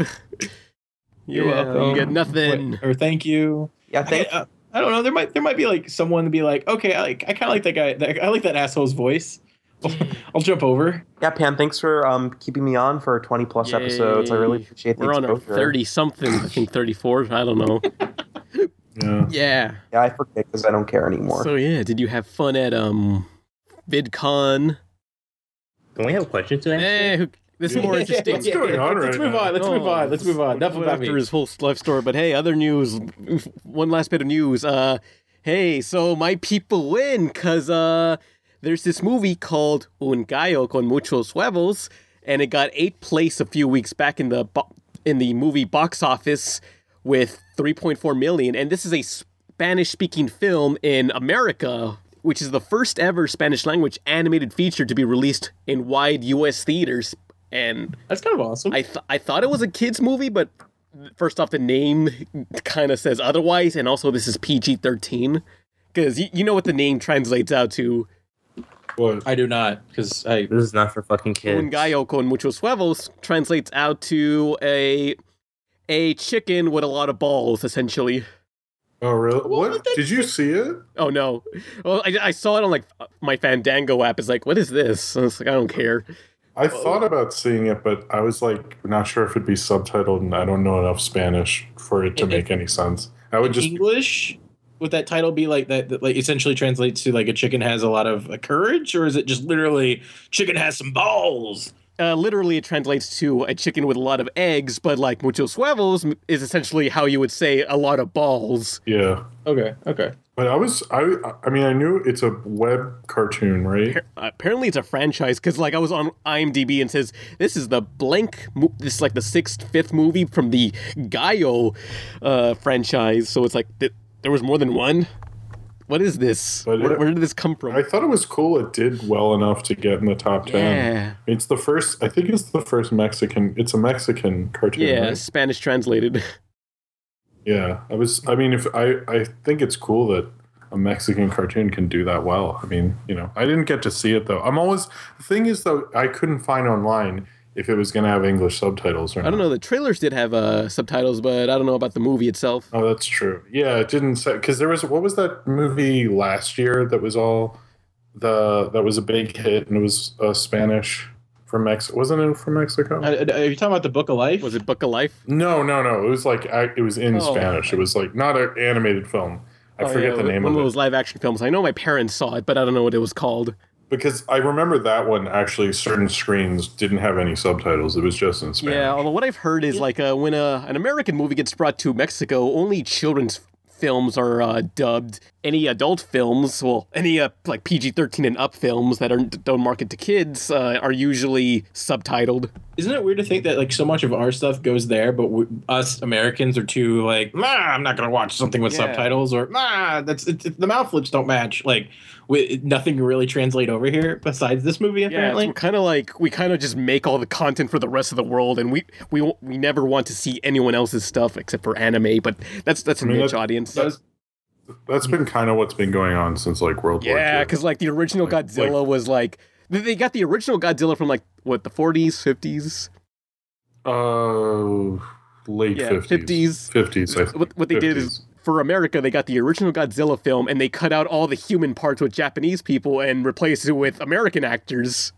You're yeah. welcome. You get nothing. Or thank you. Yeah, thank you. I don't know. There might there might be like someone to be like, okay, I like I kind of like that guy. That, I like that asshole's voice. I'll, I'll jump over. Yeah, Pam, thanks for um, keeping me on for twenty plus Yay. episodes. I really appreciate the We're exposure. On thirty something, I think thirty four. I don't know. yeah. yeah. Yeah, I forget because I don't care anymore. So yeah, did you have fun at um, VidCon? Don't we have questions to ask? Eh, who, this is more interesting. What's going on right now? Let's move on. Let's move on. Let's move on. Enough about after his whole life story. But hey, other news. One last bit of news. Uh, hey, so my people win because uh, there's this movie called Un Gallo con Muchos Huevos, and it got eighth place a few weeks back in the bo- in the movie box office with three point four million. And this is a Spanish-speaking film in America, which is the first ever Spanish-language animated feature to be released in wide U S theaters. And that's kind of awesome. I th- I thought it was a kids movie, but first off, the name kind of says otherwise, and also this is P G thirteen because y- you know what the name translates out to. What? I do not, because I this is not for fucking kids. Un gallo con muchos huevos translates out to a a chicken with a lot of balls, essentially. Oh really? What? what? Did you see it? Oh no. Well, I, I saw it on like my Fandango app. It's like, what is this? I was like, I don't care. I thought about seeing it, but I was like, not sure if it'd be subtitled, and I don't know enough Spanish for it to make any sense. I would just English. Would that title be like that? that like essentially translates to like a chicken has a lot of uh, courage, or is it just literally chicken has some balls? Uh, literally, it translates to a chicken with a lot of eggs, but like muchos huevos is essentially how you would say a lot of balls. Yeah. Okay. Okay. But I was, I I mean, I knew it's a web cartoon, right? Apparently it's a franchise, because, like, I was on IMDb and it says, this is the blank, mo- this is, like, the sixth, fifth movie from the Gallo uh, franchise. So it's like, th- there was more than one? What is this? Where, it, where did this come from? I thought it was cool. It did well enough to get in the top ten. Yeah. It's the first, I think it's the first Mexican, it's a Mexican cartoon. Yeah, right? Spanish translated. Yeah, I was. I mean, if I, I think it's cool that a Mexican cartoon can do that well. I mean, you know, I didn't get to see it though. I'm always the thing is though, I couldn't find online if it was going to have English subtitles or not. I don't know. The trailers did have uh, subtitles, but I don't know about the movie itself. Oh, that's true. Yeah, it didn't say because there was what was that movie last year that was all the that was a big hit and it was uh, Spanish. From Mex- wasn't it from Mexico? Uh, are you talking about the Book of Life? Was it Book of Life? No, no, no. It was like I, it was in oh, Spanish. It was like not an animated film. I oh, forget yeah, the name of it. One of those live action films. I know my parents saw it, but I don't know what it was called. Because I remember that one actually. Certain screens didn't have any subtitles. It was just in Spanish. Yeah, although what I've heard is like uh, when a, an American movie gets brought to Mexico, only children's films are uh, dubbed. Any adult films, well, any uh, like P G thirteen and up films that are, don't market to kids uh, are usually subtitled. Isn't it weird to think that like so much of our stuff goes there, but we, us Americans are too like, nah, I'm not gonna watch something with yeah. subtitles, or nah, that's it, it, the mouth flips don't match. Like, we, nothing really translate over here besides this movie. Apparently, yeah, it's kind of like we kind of just make all the content for the rest of the world, and we we we never want to see anyone else's stuff except for anime. But that's that's a I mean, niche that, audience. That's, That's been kind of what's been going on since, like, World yeah, War Two. Yeah, because, like, the original like, Godzilla like, was, like... They got the original Godzilla from, like, what, the forties, fifties? Uh, late yeah, fifties. fifties. fifties, I think. What, what they fifties. Did is, for America, they got the original Godzilla film, and they cut out all the human parts with Japanese people and replaced it with American actors.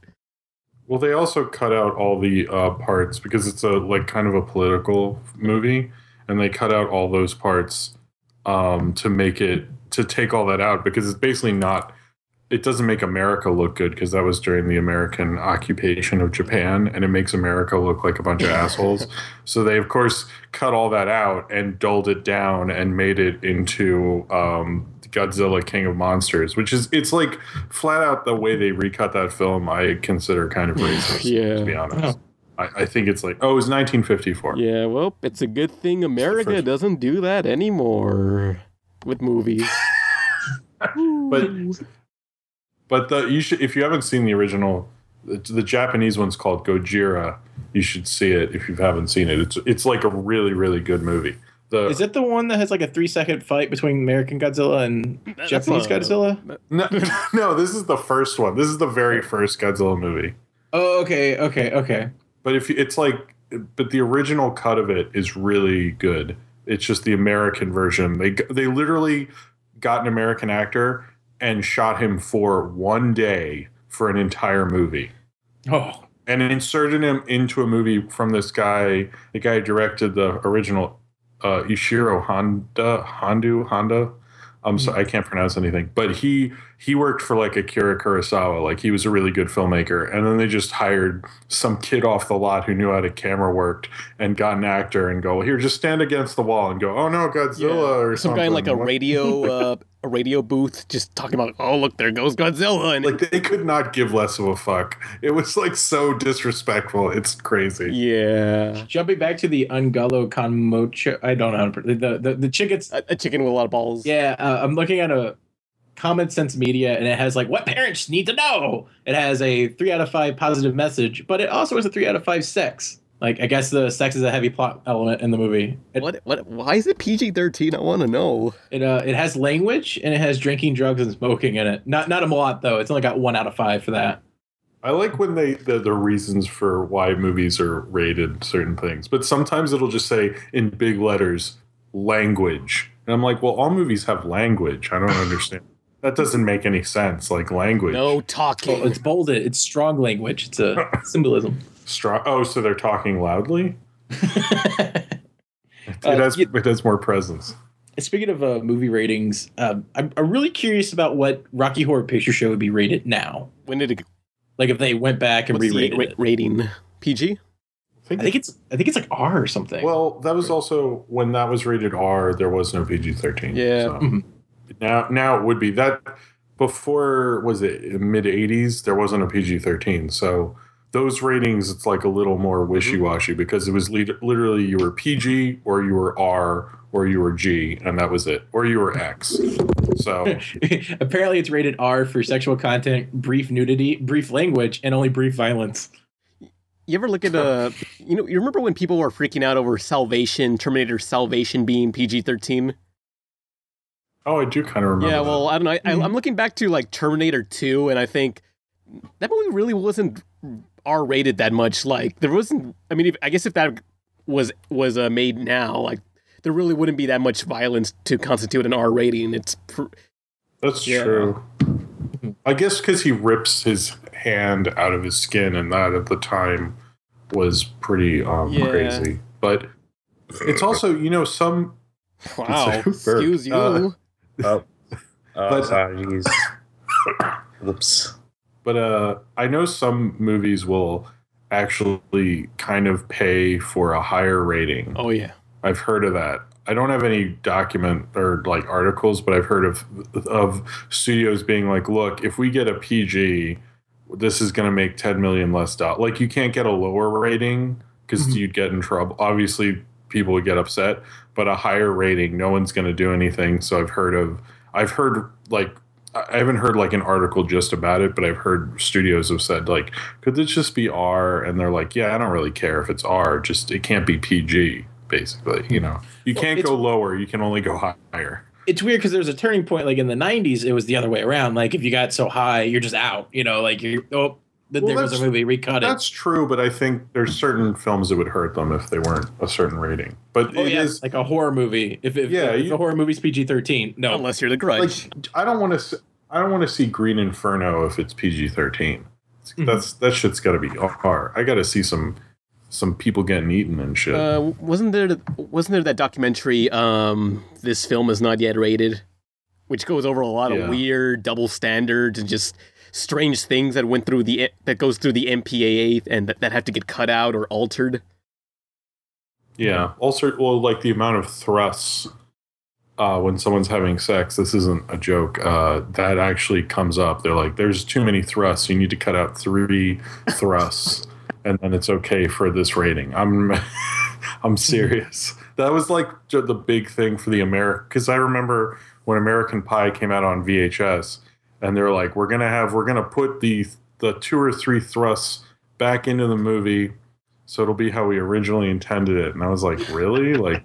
Well, they also cut out all the uh, parts, because it's, a like, kind of a political movie, and they cut out all those parts... um, to make it, to take all that out, because it's basically not, it doesn't make America look good, because that was during the American occupation of Japan, and it makes America look like a bunch of assholes. So they, of course, cut all that out and dulled it down and made it into um, Godzilla King of Monsters, which is, it's like flat out the way they recut that film I consider kind of racist, yeah. to be honest. Oh. I, I think it's like, oh, it was nineteen fifty-four. Yeah, well, it's a good thing America doesn't do that anymore with movies. but... But the, you should, if you haven't seen the original, the, the Japanese one's called Gojira. You should see it if you haven't seen it. It's it's like a really, really good movie. The, is it the one that has like a three-second fight between American Godzilla and Japanese a, Godzilla? No, no, this is the first one. This is the very first Godzilla movie. Oh, okay, okay, okay. But if you, it's like, but the original cut of it is really good. It's just the American version. They they literally got an American actor and shot him for one day for an entire movie. Oh. And inserted him into a movie from this guy, the guy who directed the original, uh, Ishiro Honda, Hondu, Honda. I'm sorry, I can't pronounce anything. But he he worked for like Akira Kurosawa. Like he was a really good filmmaker. And then they just hired some kid off the lot who knew how the camera worked and got an actor and go, here, just stand against the wall and go, oh no, Godzilla yeah. or some something. Some guy in like a radio uh, a radio booth just talking about, oh look, there goes Godzilla. And like they could not give less of a fuck. It was like so disrespectful. It's crazy. Yeah. Jumping back to the Ungolo Kanmocho. I don't know how to pronounce the, the, the chickens. A, a chicken with a lot of balls. Yeah. Uh, I'm looking at a Common Sense Media, and it has like what parents need to know. It has a three out of five positive message, but it also has a three out of five sex. Like I guess the sex is a heavy plot element in the movie. It, what? What? Why is it P G thirteen? I want to know. It uh, it has language and it has drinking, drugs, and smoking in it. Not not a lot though. It's only got one out of five for that. I like when they the, the reasons for why movies are rated certain things, but sometimes it'll just say in big letters language. And I'm like, well, all movies have language. I don't understand. That doesn't make any sense. Like language. No talking. Well, it's bolded. It's strong language. It's a symbolism. Strong. Oh, so they're talking loudly? it, uh, it, has, yeah. it has more presence. Speaking of uh, movie ratings, um, I'm, I'm really curious about what Rocky Horror Picture Show would be rated now. When did it go? Like if they went back and re-rated it. Rating? P G? I think, I think it's I think it's like R or something. Well, that was also when that was rated R, there was no P G thirteen. Yeah. So. Mm-hmm. Now now it would be that before was it mid eighties, there wasn't a P G thirteen. So those ratings it's like a little more wishy-washy because it was le- literally you were P G or you were R or you were G and that was it. Or you were X. So apparently it's rated R for sexual content, brief nudity, brief language and only brief violence. You ever look at a, you know, you remember when people were freaking out over Salvation, Terminator Salvation being P G thirteen? Oh, I do kind of remember. Yeah, well, that. I don't know. I, mm-hmm. I'm looking back to like Terminator two, and I think that movie really wasn't R-rated that much. Like there wasn't. I mean, if, I guess if that was was uh, made now, like there really wouldn't be that much violence to constitute an R rating. It's pr- that's yeah. true. I guess because he rips his hand out of his skin, and that at the time was pretty um, yeah. crazy. But it's also, you know, some... Wow, excuse you. Uh, oh, uh, but, sorry. Oops. But uh, I know some movies will actually kind of pay for a higher rating. Oh, yeah. I've heard of that. I don't have any document or like articles, but I've heard of of studios being like, look, if we get a P G, this is going to make ten million dollars less. Do-. Like you can't get a lower rating because mm-hmm. you'd get in trouble. Obviously, people would get upset, but a higher rating, no one's going to do anything. So I've heard of I've heard like I haven't heard like an article just about it, but I've heard studios have said like, could this just be R? And they're like, yeah, I don't really care if it's R. Just it can't be P G. Basically, you know, you well, can't go lower. You can only go higher. It's weird because there's a turning point like in the nineties. It was the other way around. Like if you got so high, you're just out, you know, like, you oh, well, there was a movie recut. That's it. True. But I think there's certain films that would hurt them if they weren't a certain rating. But oh, it yeah, is like a horror movie. If, if, yeah, if you, a horror movie's P G thirteen. No, unless you're The Grudge. Like, I don't want to I don't want to see Green Inferno if it's P G thirteen. Mm-hmm. That's that shit's got to be R. I got to see some some people getting eaten and shit. Uh, wasn't there wasn't there that documentary? Um, this film is not yet rated, which goes over a lot yeah. of weird double standards and just strange things that went through the that goes through the M P A A and that, that have to get cut out or altered. Yeah, also, well, like the amount of thrusts uh, when someone's having sex. This isn't a joke. Uh, that actually comes up. They're like, "There's too many thrusts. You need to cut out three thrusts." And then it's okay for this rating. I'm I'm serious. That was like the big thing for the America. Because I remember when American Pie came out on V H S, and they're like, we're going to have, we're going to put the the two or three thrusts back into the movie. So it'll be how we originally intended it. And I was like, really? Like,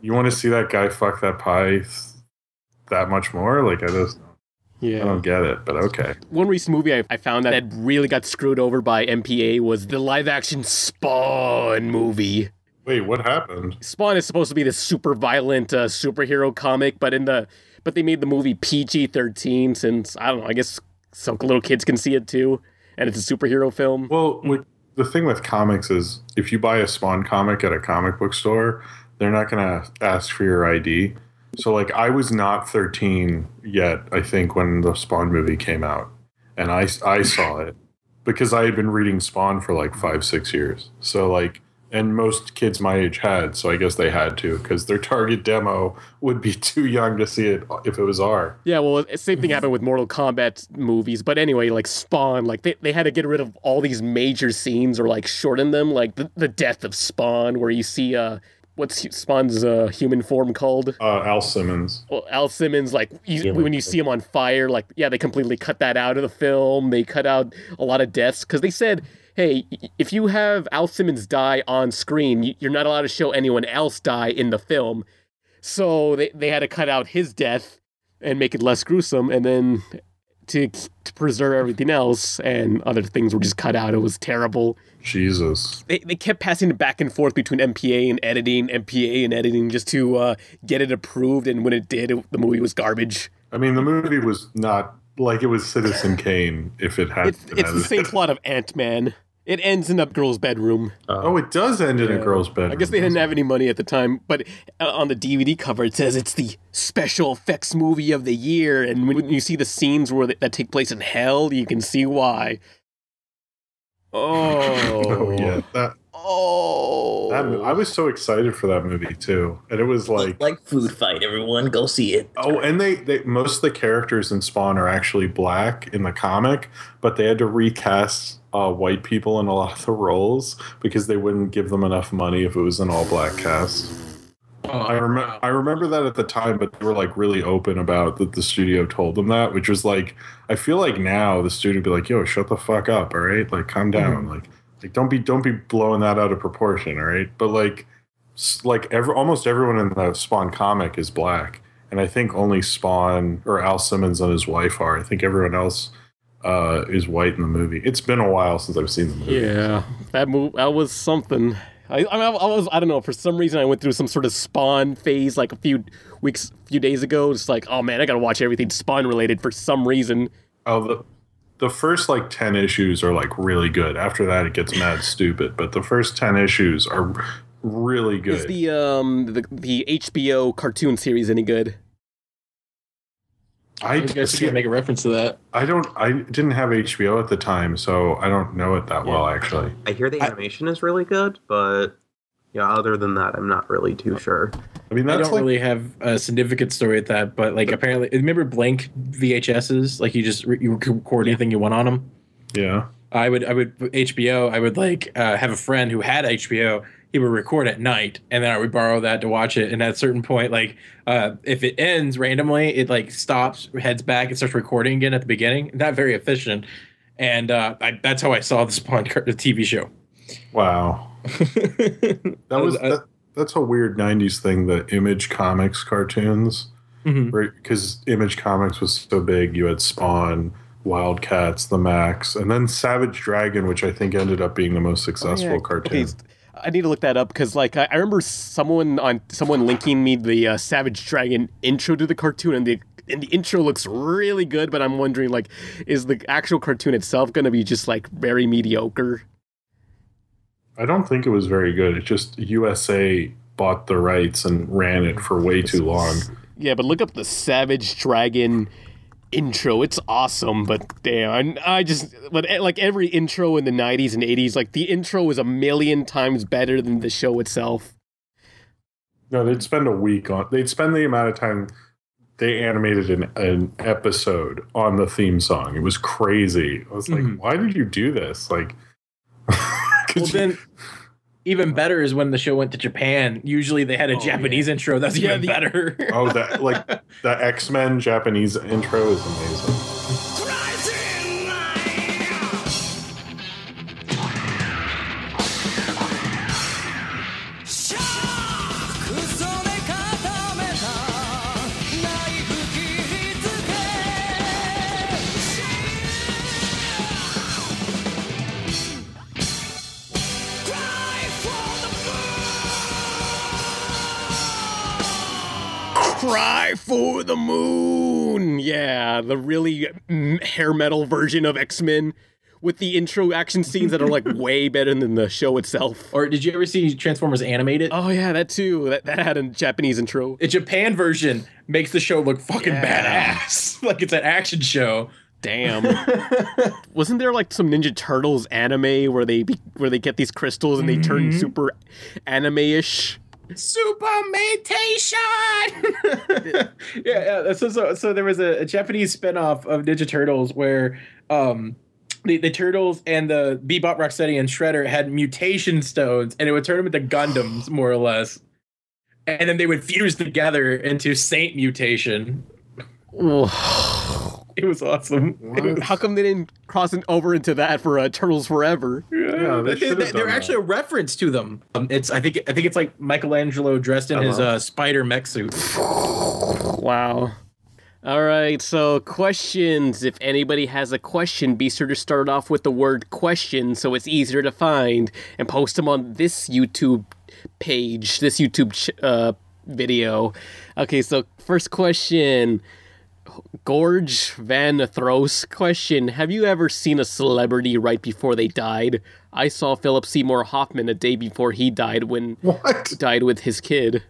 you want to see that guy fuck that pie that much more? Like, I just... Yeah. I don't get it, but okay. One recent movie I, I found that really got screwed over by M P A was the live-action Spawn movie. Wait, what happened? Spawn is supposed to be this super violent uh, superhero comic, but in the but they made the movie P G thirteen since, I don't know, I guess some little kids can see it too, and it's a superhero film. Well, with, the thing with comics is if you buy a Spawn comic at a comic book store, they're not going to ask for your I D. So, like, I was not thirteen yet, I think, when the Spawn movie came out. And I, I saw it because I had been reading Spawn for, like, five, six years. So, like, and most kids my age had, so I guess they had to because their target demo would be too young to see it if it was R. Yeah, well, same thing happened with Mortal Kombat movies. But anyway, like, Spawn, like, they, they had to get rid of all these major scenes or, like, shorten them. Like, the, the death of Spawn where you see... Uh, What's Spawn's uh, human form called? Uh, Al Simmons. Well, Al Simmons, like, you, when you see him on fire, like, yeah, they completely cut that out of the film. They cut out a lot of deaths because they said, hey, if you have Al Simmons die on screen, you're not allowed to show anyone else die in the film. So they, they had to cut out his death and make it less gruesome and then to, to preserve everything else and other things were just cut out. It was terrible. Jesus. They they kept passing it back and forth between M P A and editing, M P A and editing, just to uh, get it approved. And when it did, it, the movie was garbage. I mean, the movie was not like it was Citizen Kane if it had. It's, it's the same plot of Ant-Man. It ends in a girl's bedroom. Uh, oh, it does end in yeah. a girl's bedroom. I guess they didn't have any money at the time, but on the D V D cover, it says it's the special effects movie of the year. And when you see the scenes where they, that take place in hell, you can see why. Oh. oh yeah, that, oh! That, I was so excited for that movie too, and it was like like food fight. Everyone, go see it. Oh, and they, they most of the characters in Spawn are actually black in the comic, but they had to recast uh, white people in a lot of the roles because they wouldn't give them enough money if it was an all black cast. Oh, I remember wow. I remember that at the time, but they were like really open about that. The studio told them that, which was like, I feel like now the studio would be like, "Yo, shut the fuck up, all right? Like, calm down, mm-hmm. like, like don't be don't be blowing that out of proportion, all right?" But like, like every almost everyone in the Spawn comic is black, and I think only Spawn or Al Simmons and his wife are. I think everyone else uh, is white in the movie. It's been a while since I've seen the movie. Yeah, that movie that was something. I, I was, I don't know, for some reason I went through some sort of Spawn phase like a few weeks, few days ago. It's like, oh man, I gotta watch everything Spawn related for some reason. Oh, the the first like ten issues are like really good. After that it gets mad stupid, but the first ten issues are really good. Is the um the, the H B O cartoon series any good? I, I guess you can make a reference to that. I don't. I didn't have H B O at the time, so I don't know it that yeah. well. Actually, I hear the animation I, is really good, but yeah, other than that, I'm not really too sure. I mean, that's I don't like, really have a significant story at that, but like the, apparently, remember blank V H S's? Like you just re- you record yeah. anything you want on them. Yeah, I would. I would H B O. I would like uh, have a friend who had H B O. He would record at night, and then I would borrow that to watch it. And at a certain point, like uh, if it ends randomly, it like stops, heads back, and starts recording again at the beginning. Not very efficient. And uh, I, that's how I saw the Spawn T V show. Wow, that was that, that's a weird nineties thing. The Image Comics cartoons, mm-hmm. right? Because Image Comics was so big. You had Spawn, Wildcats, the Max, and then Savage Dragon, which I think ended up being the most successful oh, yeah. cartoon. Okay. I need to look that up because, like, I, I remember someone on someone linking me the uh, Savage Dragon intro to the cartoon, and the and the intro looks really good. But I'm wondering, like, is the actual cartoon itself going to be just like very mediocre? I don't think it was very good. It's just U S A bought the rights and ran it for way too long. Yeah, but look up the Savage Dragon intro. It's awesome, but damn, I just, but like every intro in the nineties and eighties, like the intro is a million times better than the show itself. No, they'd spend a week on, they'd spend the amount of time they animated an, an episode on the theme song. It was crazy. I was like, mm-hmm. why did you do this? Like, well, then even better is when the show went to Japan. Usually they had a oh, Japanese yeah. intro. That's yeah, even the, better. oh, that like the X-Men Japanese intro is amazing. Cry for the moon. Yeah, the really hair metal version of X-Men with the intro action scenes that are like way better than the show itself. Or did you ever see Transformers Animated? Oh, yeah, that too. That, that had a Japanese intro. The Japan version makes the show look fucking yeah. badass. Like it's an action show. Damn. Wasn't there like some Ninja Turtles anime where they be, where they get these crystals and they mm-hmm. turn super anime-ish? Super mutation. yeah, yeah. So, so, so there was a, a Japanese spinoff of Ninja Turtles where um, the, the Turtles and the Bebop, Rocksteady, and Shredder had mutation stones, and it would turn them into Gundams, more or less. And then they would fuse together into Saint Mutation. It was awesome. It, how come they didn't cross it over into that for uh, Turtles Forever? Yeah, they they, they, they're that. actually a reference to them. Um, it's I think I think it's like Michelangelo dressed in uh-huh. his uh, spider mech suit. Wow. All right. So questions. If anybody has a question, be sure to start off with the word question, so it's easier to find, and post them on this YouTube page, this YouTube ch- uh, video. Okay. So first question. Gorge Van Throos question: have you ever seen a celebrity right before they died? I saw Philip Seymour Hoffman a day before he died when what? died with his kid.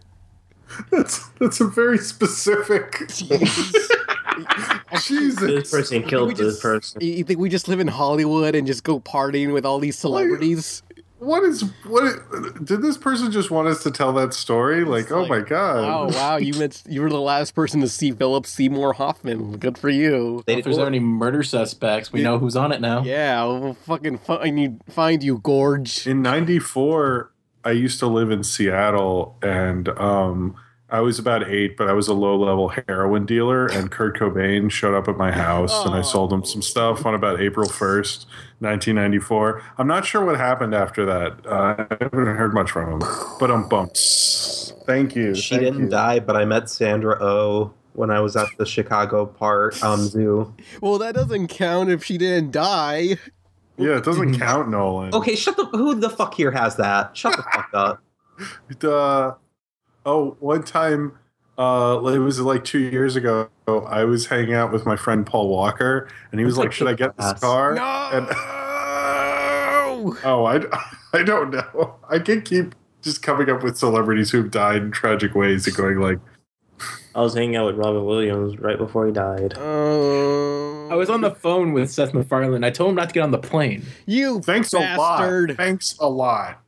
That's that's a very specific. Jesus, this person killed just, this person. You think we just live in Hollywood and just go partying with all these celebrities? Like, what is what? Did this person just want us to tell that story? Like, like, oh my god! Oh wow, you meant you were the last person to see Philip Seymour Hoffman. Good for you. They, well, if there's well, any murder suspects, we it, know who's on it now. Yeah, we'll fucking find you, find you, Gorge. In ninety-four, I used to live in Seattle, and um, I was about eight, but I was a low-level heroin dealer, and Kurt Cobain showed up at my house, oh. and I sold him some stuff on about April first, nineteen ninety-four. I'm not sure what happened after that. Uh, I haven't heard much from him, but I'm bummed. Thank you. She Thank didn't you. die, but I met Sandra Oh when I was at the Chicago Park um, Zoo. Well, that doesn't count if she didn't die. Yeah, it doesn't count, Nolan. Okay, shut the... Who the fuck here has that? Shut the fuck up. Duh. Oh, one time, uh, it was like two years ago, I was hanging out with my friend Paul Walker, and he was like, should I get this car? No! And, oh, I, I don't know. I can keep just coming up with celebrities who've died in tragic ways and going like... I was hanging out with Robin Williams right before he died. Um, I was on the phone with Seth MacFarlane. I told him not to get on the plane. You Thanks bastard. a lot. Thanks a lot.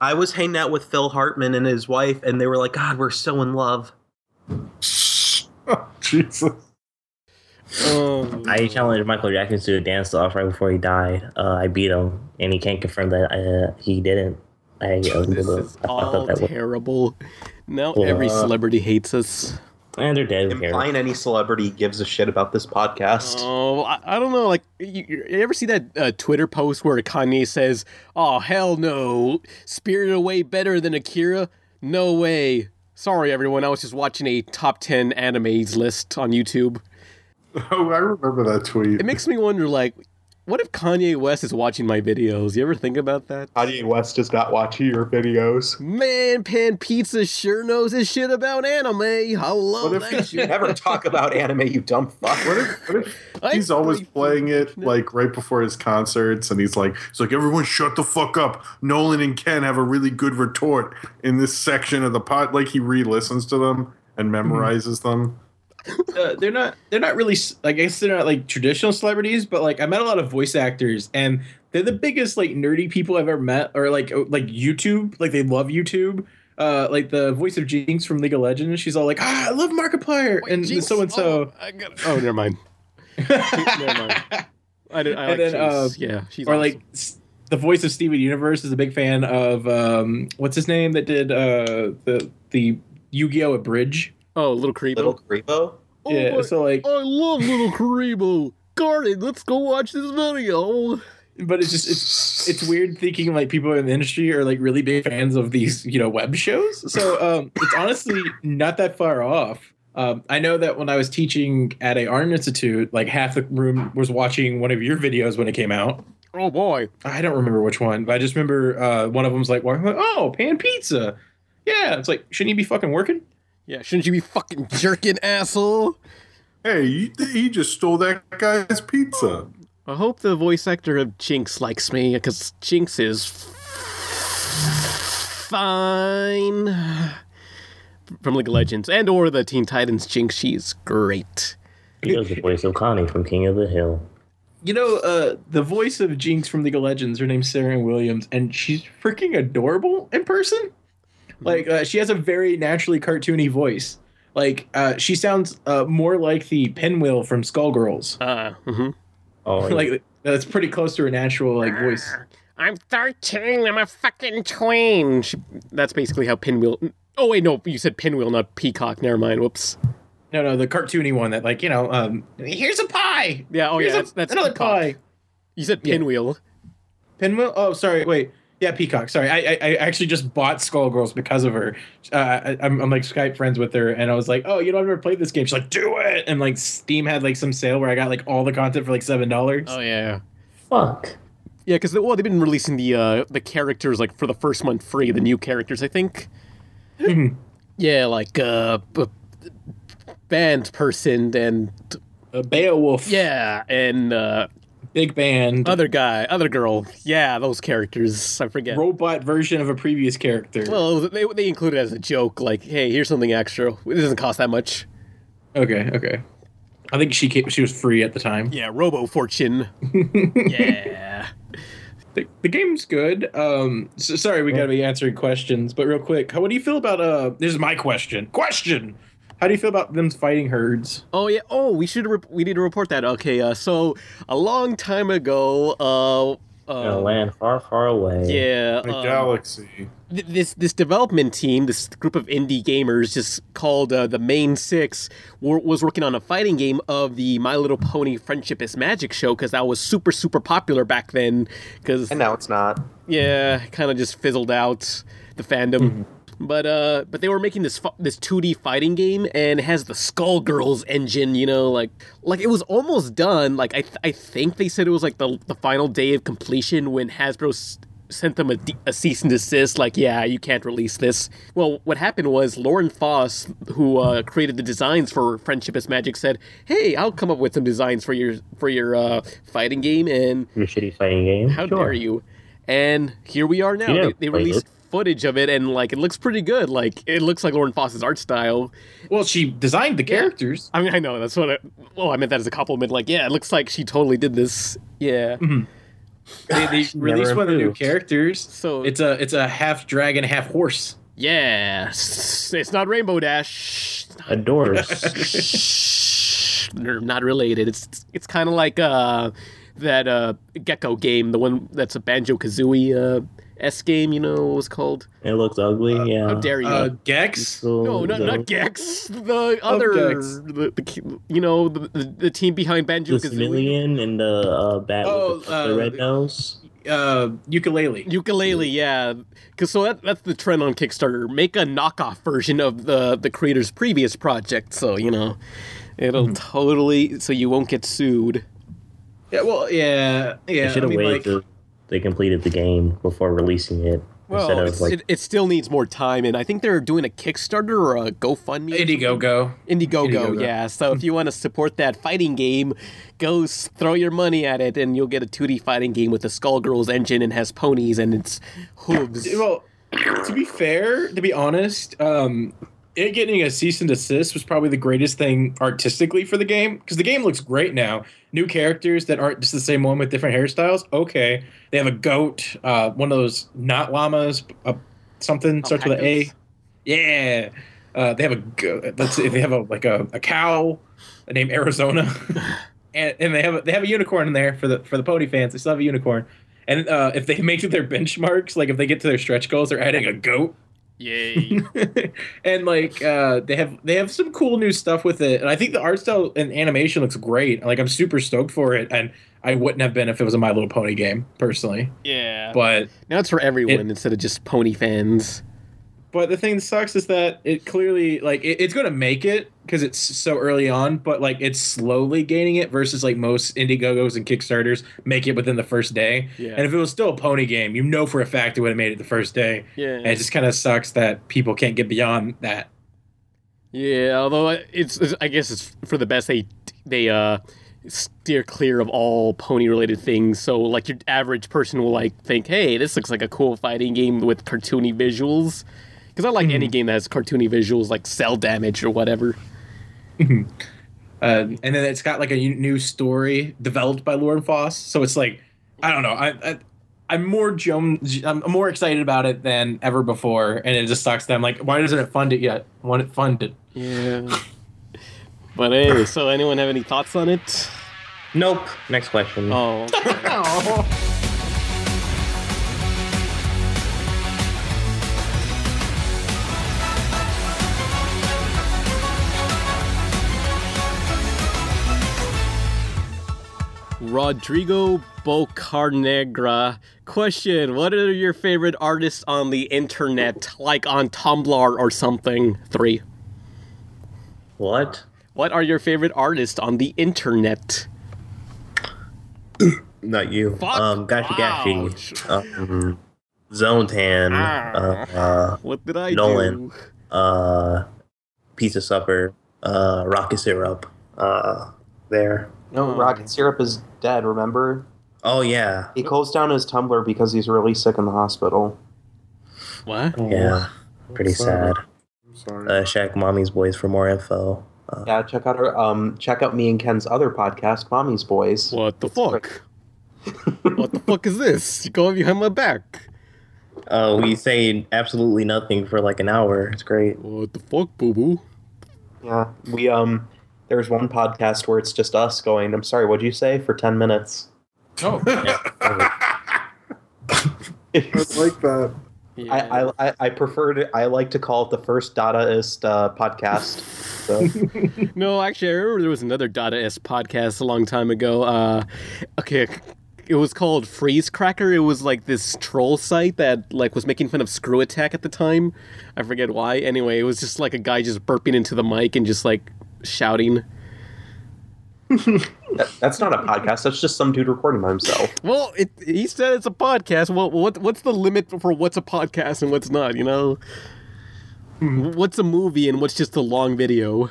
I was hanging out with Phil Hartman and his wife, and they were like, God, we're so in love. Oh, Jesus. Oh. I challenged Michael Jackson to a dance-off right before he died. Uh, I beat him, and he can't confirm that I, uh, he didn't. I, uh, this little, is I all that terrible. Now well, every celebrity hates us. And they're dead. Implying any celebrity gives a shit about this podcast. Oh, I, I don't know. Like, you, you ever see that uh, Twitter post where Kanye says, "Oh hell no, Spirited Away better than Akira? No way." Sorry, everyone. I was just watching a top ten animes list on YouTube. Oh, I remember that tweet. It makes me wonder, like, What if Kanye West is watching my videos? You ever think about that? Kanye West does not watch your videos. Man, Pan Pizza sure knows his shit about anime. Hello, what if you never talk about anime, you dumb fuck. What if, what if he's always playing it like right before his concerts, and he's like, "It's like everyone shut the fuck up. Nolan and Ken have a really good retort in this section of the pod." Like he re-listens to them and memorizes mm-hmm. them. Uh, they're not. They're not really. Like, I guess they're not like traditional celebrities, but like I met a lot of voice actors, and they're the biggest like nerdy people I've ever met. Or like like YouTube. Like they love YouTube. Uh, like the voice of Jinx from League of Legends. She's all like, ah, I love Markiplier Wait, and Jinx, so and so. Oh, I gotta, oh never mind. never mind. I, did, I like then, uh, yeah, she's or awesome. Like the voice of Steven Universe is a big fan of um, what's his name that did uh, the the Yu-Gi-Oh! A Bridge. Oh, Little Karibo. Little Karibo? Oh yeah, my, so like... I love Little Karibo. Garden, let's go watch this video. But it's just, it's it's weird thinking like people in the industry are like really big fans of these, you know, web shows. So um, it's honestly not that far off. Um, I know that when I was teaching at a art institute, like half the room was watching one of your videos when it came out. Oh, boy. I don't remember which one, but I just remember uh, one of them was like, oh, Pan Pizza. Yeah, it's like, shouldn't you be fucking working? Yeah, shouldn't you be fucking jerking, asshole? Hey, you, he just stole that guy's pizza. I hope the voice actor of Jinx likes me, because Jinx is fine. From League of Legends, and or the Teen Titans Jinx, she's great. He does the voice of Connie from King of the Hill. You know, uh, the voice of Jinx from League of Legends, her name's Sarah Williams, and she's freaking adorable in person. Like, uh, she has a very naturally cartoony voice. Like, uh, she sounds uh, more like the Pinwheel from Skullgirls. Uh, mm-hmm. Oh, like, that's pretty close to her natural, like, voice. I'm thirteen, I'm a fucking tween. She, that's basically how Pinwheel... Oh, wait, no, you said Pinwheel, not Peacock. Never mind, whoops. No, no, the cartoony one that, like, you know, um, here's a pie! Yeah, oh, here's yeah, a, that's, that's another Peacock. Pie! You said Pinwheel. Yeah. Pinwheel? Oh, sorry, wait. Yeah, Peacock. Sorry, I, I I actually just bought Skullgirls because of her. Uh, I, I'm, I'm like Skype friends with her, and I was like, oh, you know, I've never played this game. She's like, do it! And like Steam had like some sale where I got like all the content for like seven dollars. Oh yeah. Fuck. Yeah, because they, well, they've been releasing the uh, the characters like for the first month free, the new characters, I think. Mm-hmm. Yeah, like uh, b- band person and uh, Beowulf. Yeah, and. Uh, Big band. Other guy. Other girl. Yeah, those characters. I forget. Robot version of a previous character. Well, they they include it as a joke. Like, hey, here's something extra. It doesn't cost that much. Okay, okay. I think she came, she was free at the time. Yeah, Robo Fortune. Yeah. The, the game's good. Um, so, sorry, we got to be answering questions. But real quick, how, what do you feel about... Uh, this is my question. Question! How do you feel about them fighting herds? Oh, yeah. Oh, we should. Re- we need to report that. Okay, uh, so a long time ago... Uh, uh, in a land far, far away. Yeah. A uh, galaxy. Th- this this development team, this group of indie gamers just called uh, the Main Six, were, was working on a fighting game of the My Little Pony Friendship is Magic show, because that was super, super popular back then. Cause, and now it's not. Yeah, kind of just fizzled out, the fandom. Mm-hmm. But uh, but they were making this fu- this two D fighting game, and it has the Skullgirls engine, you know, like like it was almost done. Like I th- I think they said it was like the the final day of completion when Hasbro s- sent them a, de- a cease and desist. Like, yeah, you can't release this. Well, what happened was Lauren Foss, who uh, created the designs for Friendship is Magic, said, "Hey, I'll come up with some designs for your for your uh, fighting game and your shitty fighting game. How sure. dare you?" And here we are now. Yeah, they, they released footage of it, and like it looks pretty good. Like, it looks like Lauren Foss's art style. Well, she designed the characters. Yeah. I mean, I know, that's what I well, I meant that as a compliment. Like, yeah, it looks like she totally did this. Yeah. Mm-hmm. They, they released one of the new characters. So it's a it's a half dragon, half horse. Yeah. It's not Rainbow Dash. Adores. They're not related. It's it's, it's kind of like uh that uh Gecko game, the one that's a Banjo-Kazooie uh S game, you know what it was called? It looks ugly, uh, yeah. How dare you? Uh, Gex? No, not, not Gex. The other, Gex. The, the, you know, the, the, the team behind Banjo-Kazooie. The chameleon and the uh, bat oh, with the, uh, the red nose. Uh, ukulele. Ukulele, yeah. Cause so that, that's the trend on Kickstarter. Make a knockoff version of the, the creator's previous project, so, you know, it'll mm-hmm. totally, so you won't get sued. Yeah, well, yeah, yeah. They should have I mean, waited like, till they completed the game before releasing it. Well, of, like, it, it still needs more time, and I think they're doing a Kickstarter or a GoFundMe. Indiegogo. Indiegogo, Indiegogo. yeah. So if you want to support that fighting game, go throw your money at it, and you'll get a two D fighting game with a Skullgirls engine and has ponies and it's hooves. Well, to be fair, to be honest, um, it getting a cease and desist was probably the greatest thing artistically for the game, because the game looks great now. New characters that aren't just the same one with different hairstyles. Okay, they have a goat, uh, one of those not llamas, uh, something oh, starts with an A. Yeah, uh, they have a go- let's see, they have a like a, a cow named Arizona, and, and they have a, they have a unicorn in there for the for the pony fans. They still have a unicorn, and uh, if they make it their benchmarks, like if they get to their stretch goals, they're adding a goat. Yay! And like uh, they have they have some cool new stuff with it, and I think the art style and animation looks great. Like I'm super stoked for it, and I wouldn't have been if it was a My Little Pony game personally. Yeah, but now it's for everyone it, instead of just pony fans. But the thing that sucks is that it clearly like it, it's going to make it because it's so early on, but like it's slowly gaining it versus like most Indiegogos and Kickstarters make it within the first day. Yeah. And if it was still a pony game, you know for a fact it would have made it the first day. Yeah. And it just kind of sucks that people can't get beyond that. Yeah, although it's, it's I guess it's for the best they they uh steer clear of all pony related things. So like your average person will like think, "Hey, this looks like a cool fighting game with cartoony visuals." Because I like mm-hmm. any game that has cartoony visuals, like Cell Damage or whatever. um, and then it's got like a new story developed by Lauren Foss, so it's like, I don't know, I, I I'm more jo- I'm more excited about it than ever before, and it just sucks that I'm like, why doesn't it fund it yet? I want it funded? Yeah. But hey, so anyone have any thoughts on it? Nope. Next question. Oh. Okay. oh. Rodrigo Bocarnegra, question, what are your favorite artists on the internet, like on Tumblr or something? Three. What? What are your favorite artists on the internet? Not you. Fuck. Um, Gashi Gashi. Um, Zone Tan. Ah. Uh, uh, what did I Nolan, do? Uh, Pizza Supper. Uh, Rocket Syrup. Uh, there. No, Rocket Syrup is dead, remember? Oh, yeah. He closed down his Tumblr because he's really sick in the hospital. What? Yeah. Oh, pretty sad. sad. I'm sorry. Uh, Shaq Mommy's Boys for more info. Uh, yeah, check out our, um, check out me and Ken's other podcast, Mommy's Boys. What the fuck? What the fuck is this? You're going behind my back. Uh, we say absolutely nothing for like an hour. It's great. What the fuck, boo-boo? Yeah, we, um... There's one podcast where it's just us going, I'm sorry, what'd you say? For ten minutes. Oh. I like that. Yeah. I, I I prefer to, I like to call it the first Dadaist uh, podcast. So. No, actually, I remember there was another Dadaist podcast a long time ago. Uh, okay, it was called Freeze Cracker. It was like this troll site that like was making fun of Screw Attack at the time. I forget why. Anyway, it was just like a guy just burping into the mic and just like, shouting. that, that's not a podcast. That's just some dude recording by himself. Well, it, he said it's a podcast. Well, what what's the limit for what's a podcast and what's not? You know, what's a movie and what's just a long video?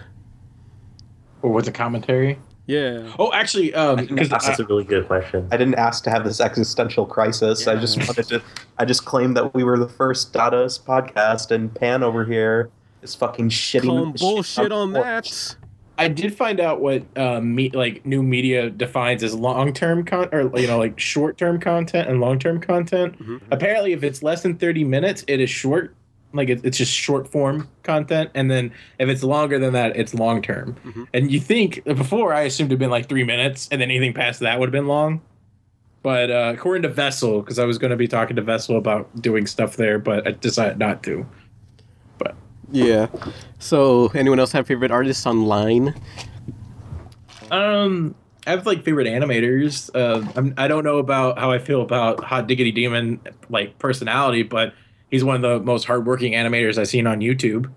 Or what's a commentary? Yeah. Oh, actually, um, because that's a really good question. I didn't ask to have this existential crisis. Yeah. I just wanted to. I just claimed that we were the first Dadaist podcast, and Pan over here is fucking shitting. Calm bullshit on that. I did find out what uh, me, like new media defines as long-term con- or you know like short-term content and long-term content. Mm-hmm. Apparently, if it's less than thirty minutes, it is short. Like it, it's just short-form content, and then if it's longer than that, it's long-term. Mm-hmm. And you think before I assumed it'd been like three minutes, and then anything past that would have been long. But uh, according to Vessel, because I was going to be talking to Vessel about doing stuff there, but I decided not to. But. Yeah. So, anyone else have favorite artists online? Um, I have like favorite animators. Uh, I'm, I don't know about how I feel about Hot Diggity Demon like personality, but he's one of the most hardworking animators I've seen on YouTube.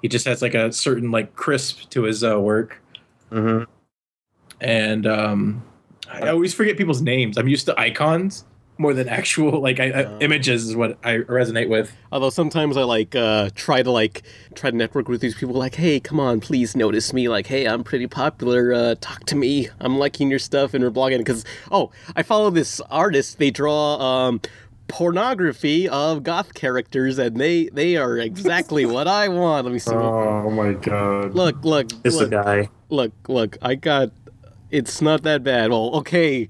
He just has like a certain like crisp to his uh, work. Mm-hmm. And um, I always forget people's names. I'm used to icons more than actual like I, uh, images is what I resonate with. Although sometimes I like uh, try to like try to network with these people like, hey, come on, please notice me. Like, hey, I'm pretty popular. Uh, talk to me. I'm liking your stuff and we're blogging because oh, I follow this artist. They draw um, pornography of goth characters and they they are exactly what I want. Let me see. Oh what... my god! Look, look, it's a guy. Look, look, I got. It's not that bad. Well, okay,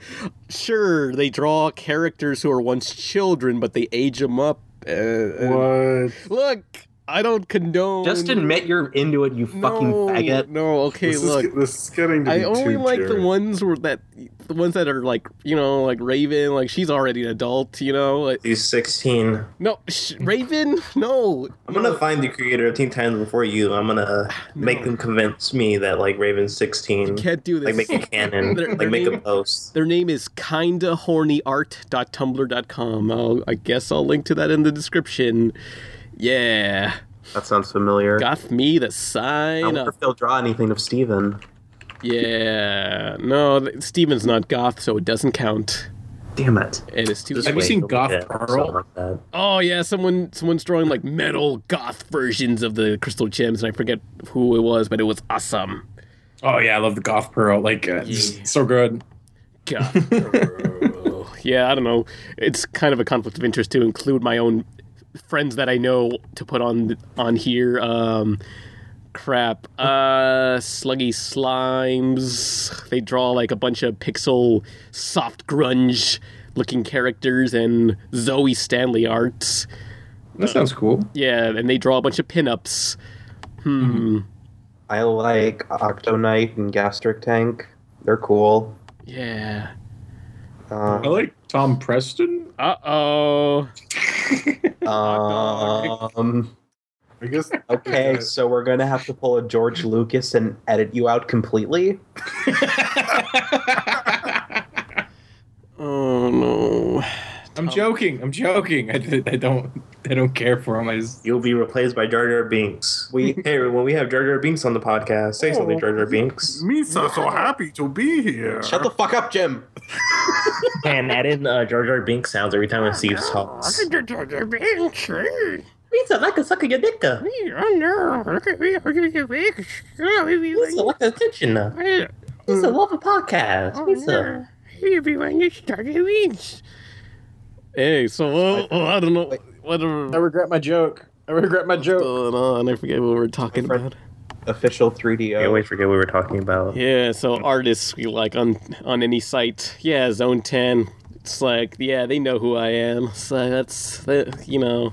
sure, they draw characters who are once children, but they age them up. Uh, what? Look, I don't condone... Just admit you're into it, you no, fucking faggot. No, okay, this look. Is, this is getting to I be only too like Jared. the ones where that, the ones that are like, you know, like Raven, like she's already an adult, you know? She's sixteen. No, sh- Raven? No. I'm no. gonna find the creator of Teen Titans before you. I'm gonna no. make them convince me that like Raven's sixteen. You can't do this. Like make a canon, their, like their make name, a post. Their name is kinda horny art dot tumblr dot com. I'll, I guess I'll link to that in the description. Yeah. That sounds familiar. Got me the sign. I wonder if they'll draw anything of Steven. Yeah. No, Steven's not goth, so it doesn't count. Damn it. It is too Have you seen Goth yeah, Pearl? Like oh, yeah. Someone, someone's drawing like metal goth versions of the Crystal Gems, and I forget who it was, but it was awesome. Oh, yeah. I love the Goth Pearl. Like, uh, yeah. It's so good. Goth Pearl. Yeah, I don't know. It's kind of a conflict of interest to include my own friends that I know to put on on here. Um, crap. Uh, Sluggy Slimes. They draw like a bunch of pixel soft grunge looking characters and Zoe Stanley arts. That sounds cool. Yeah, and they draw a bunch of pinups. Hmm. I like Octonite and Gastric Tank. They're cool. Yeah. Um, I like Tom Preston. Uh-oh. um, I guess. Okay, so we're going to have to pull a George Lucas and edit you out completely? Oh, no. I'm Tom. joking. I'm joking. I, I don't I don't care for him. I just... You'll be replaced by Jar Jar Binks. We, hey, when we have Jar Jar Binks on the podcast, say oh, something, Jar Jar Binks. Me so, so happy to be here. Shut the fuck up, Jim. And add in uh, Jar Jar Binks sounds every time I see his talks. Jar Jar Binks. Me so like a suck of your dick. Me, I know. Look at me. Look at your Binks. Me so like attention. Me so love a podcast. Me so. You be when you start your wings. Hey, so well, oh, I don't know. Wait, whatever. I regret my joke. I regret my What's joke. Going on? I forget what we were talking about. Official three D O. I always forget what we were talking about. Yeah, so artists we like on on any site. Yeah, Zone ten. It's like, yeah, they know who I am. So that's that, you know.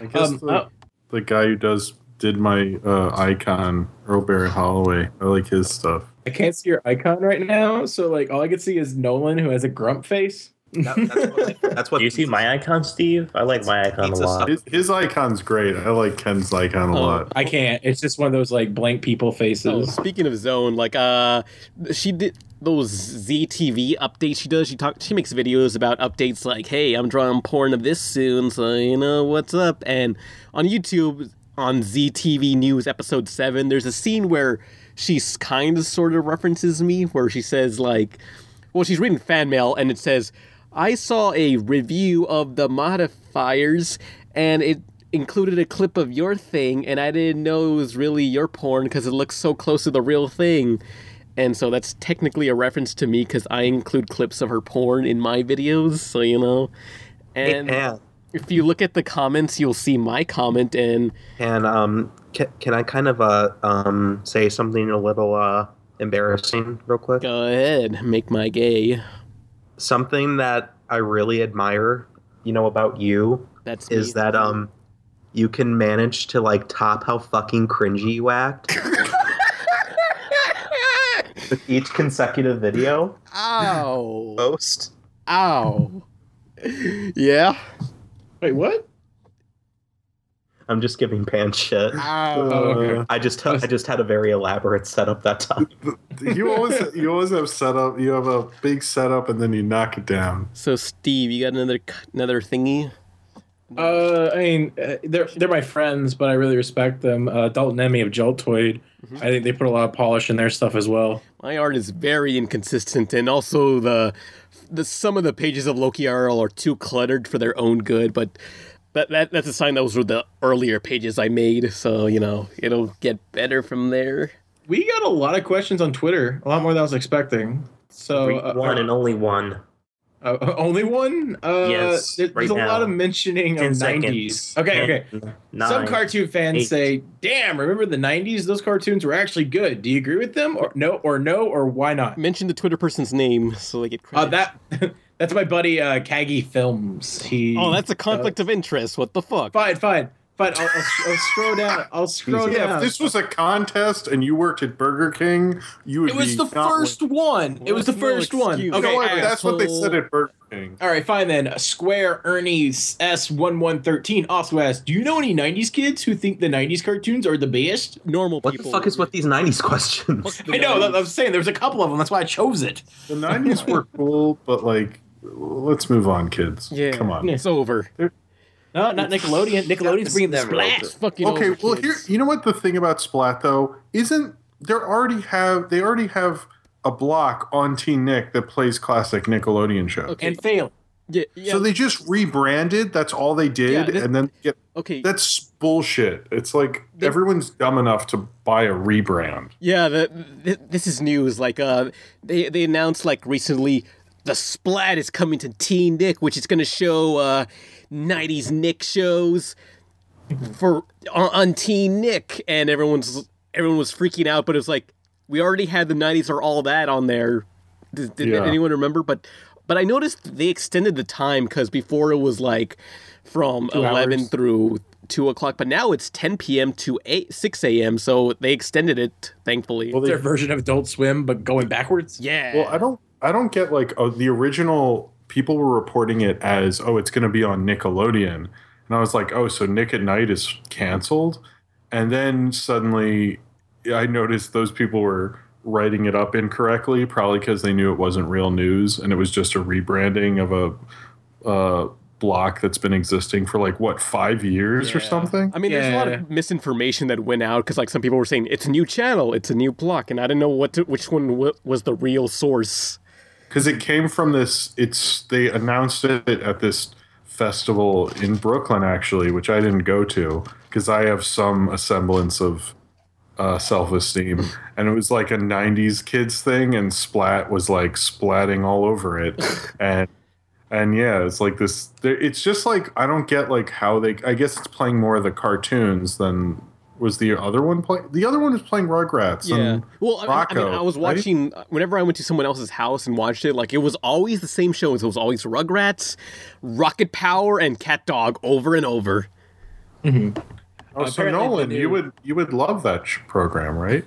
I guess um, the, uh, the guy who does did my uh, icon, Earl Barry Holloway. I like his stuff. I can't see your icon right now, so like all I can see is Nolan, who has a grump face. That, that's what, like, that's what do you see my icon, Steve? I like my icon a lot. His, his icon's great. I like Ken's icon a oh, lot. I can't. It's just one of those like blank people faces. Oh, speaking of Zone, like uh, she did those Z T V updates. She does. She talk. She makes videos about updates like, "Hey, I'm drawing porn of this soon, so you know what's up." And on YouTube, on Z T V News episode seven, there's a scene where she's kind of sort of references me, where she says like, "Well, she's reading fan mail, and it says." I saw a review of the modifiers, and it included a clip of your thing, and I didn't know it was really your porn because it looks so close to the real thing. And so that's technically a reference to me because I include clips of her porn in my videos, so you know. And hey, if you look at the comments, you'll see my comment. And, and um, can, can I kind of uh, um, say something a little uh, embarrassing real quick? Go ahead. Make my gay. Something that I really admire, you know, about you That's is me. that um, you can manage to, like, top how fucking cringy you act with each consecutive video. Ow. Post. Ow. Yeah. Wait, what? I'm just giving pants shit. Ow. Uh, okay. I just I just had a very elaborate setup that time. You always you always have setup. You have a big setup and then you knock it down. So Steve, you got another another thingy? Uh, I mean, they're they're my friends, but I really respect them. Uh, Dalton Emmy of Joltoid, mm-hmm. I think they put a lot of polish in their stuff as well. My art is very inconsistent, and also the the some of the pages of Loki R L are too cluttered for their own good. But that that that's a sign those were the earlier pages I made, so you know it'll get better from there. We got a lot of questions on Twitter, a lot more than I was expecting. So uh, one and only one. Uh, only one? Uh, yes. There, right there's a now. lot of mentioning Ten of nineties. Okay, Ten, okay. Nine, Some cartoon fans eight. say, damn, remember the nineties? Those cartoons were actually good. Do you agree with them? Or no, or no, or why not? Mention the Twitter person's name so they get credit. Uh, that, that's my buddy, uh, Kaggy Films. He, oh, that's a conflict uh, of interest. What the fuck? Fine, fine. But I'll, I'll, I'll scroll down. I'll scroll yeah, down. If this was a contest and you worked at Burger King, you would It was be the first one. It was the first one. Okay, no, that's what they said at Burger King. All right, fine then. Square Ernie S one one one three also asked, do you know any nineties kids who think the nineties cartoons are the best? Normal what people. What the fuck is with these nineties questions? I know. I was saying there's a couple of them. That's why I chose it. The nineties were cool, but like, let's move on, kids. Yeah. Come on. It's over. They're No, not Nickelodeon. Nickelodeon's bringing the Splat. Fucking okay, over, well, here, you know what the thing about Splat though isn't? They already have they already have a block on Teen Nick that plays classic Nickelodeon shows okay. and fail. Yeah, yeah. So they just rebranded. That's all they did, yeah, that, and then yeah, okay, that's bullshit. It's like that, everyone's dumb enough to buy a rebrand. Yeah, the, this is news. Like, uh, they they announced like recently, the Splat is coming to Teen Nick, which is going to show Uh, nineties Nick shows for on, on Teen Nick, and everyone's everyone was freaking out, but it was like we already had the nineties or All That on there. Did, did yeah. anyone remember? But but I noticed they extended the time because before it was like from Two eleven hours. through two o'clock, but now it's ten p.m. to eight, six a.m. So they extended it, thankfully. Well, they, their version of Adult Swim, but going backwards. Yeah. Well, I don't I don't get like oh, the original. People were reporting it as, oh, it's going to be on Nickelodeon. And I was like, oh, so Nick at Night is canceled? And then suddenly I noticed those people were writing it up incorrectly, probably because they knew it wasn't real news and it was just a rebranding of a uh, block that's been existing for like, what, five years yeah. or something? I mean, yeah. there's a lot of misinformation that went out because like some people were saying, it's a new channel, it's a new block. And I didn't know what to, which one w- was the real source. Because it came from this, it's they announced it at this festival in Brooklyn, actually, which I didn't go to because I have some semblance of uh, self-esteem. And it was like a nineties kids thing, and Splat was like splatting all over it. and and yeah, it's like this, it's just like, I don't get like how they, I guess it's playing more of the cartoons than... Was the other one playing? The other one was playing Rugrats. Yeah. And well, I mean, Rocco, I, mean, I was watching right? whenever I went to someone else's house and watched it. Like it was always the same shows. It was always Rugrats, Rocket Power, and Cat Dog over and over. Mm-hmm. Oh, uh, so Nolan, you would you would love that sh- program, right?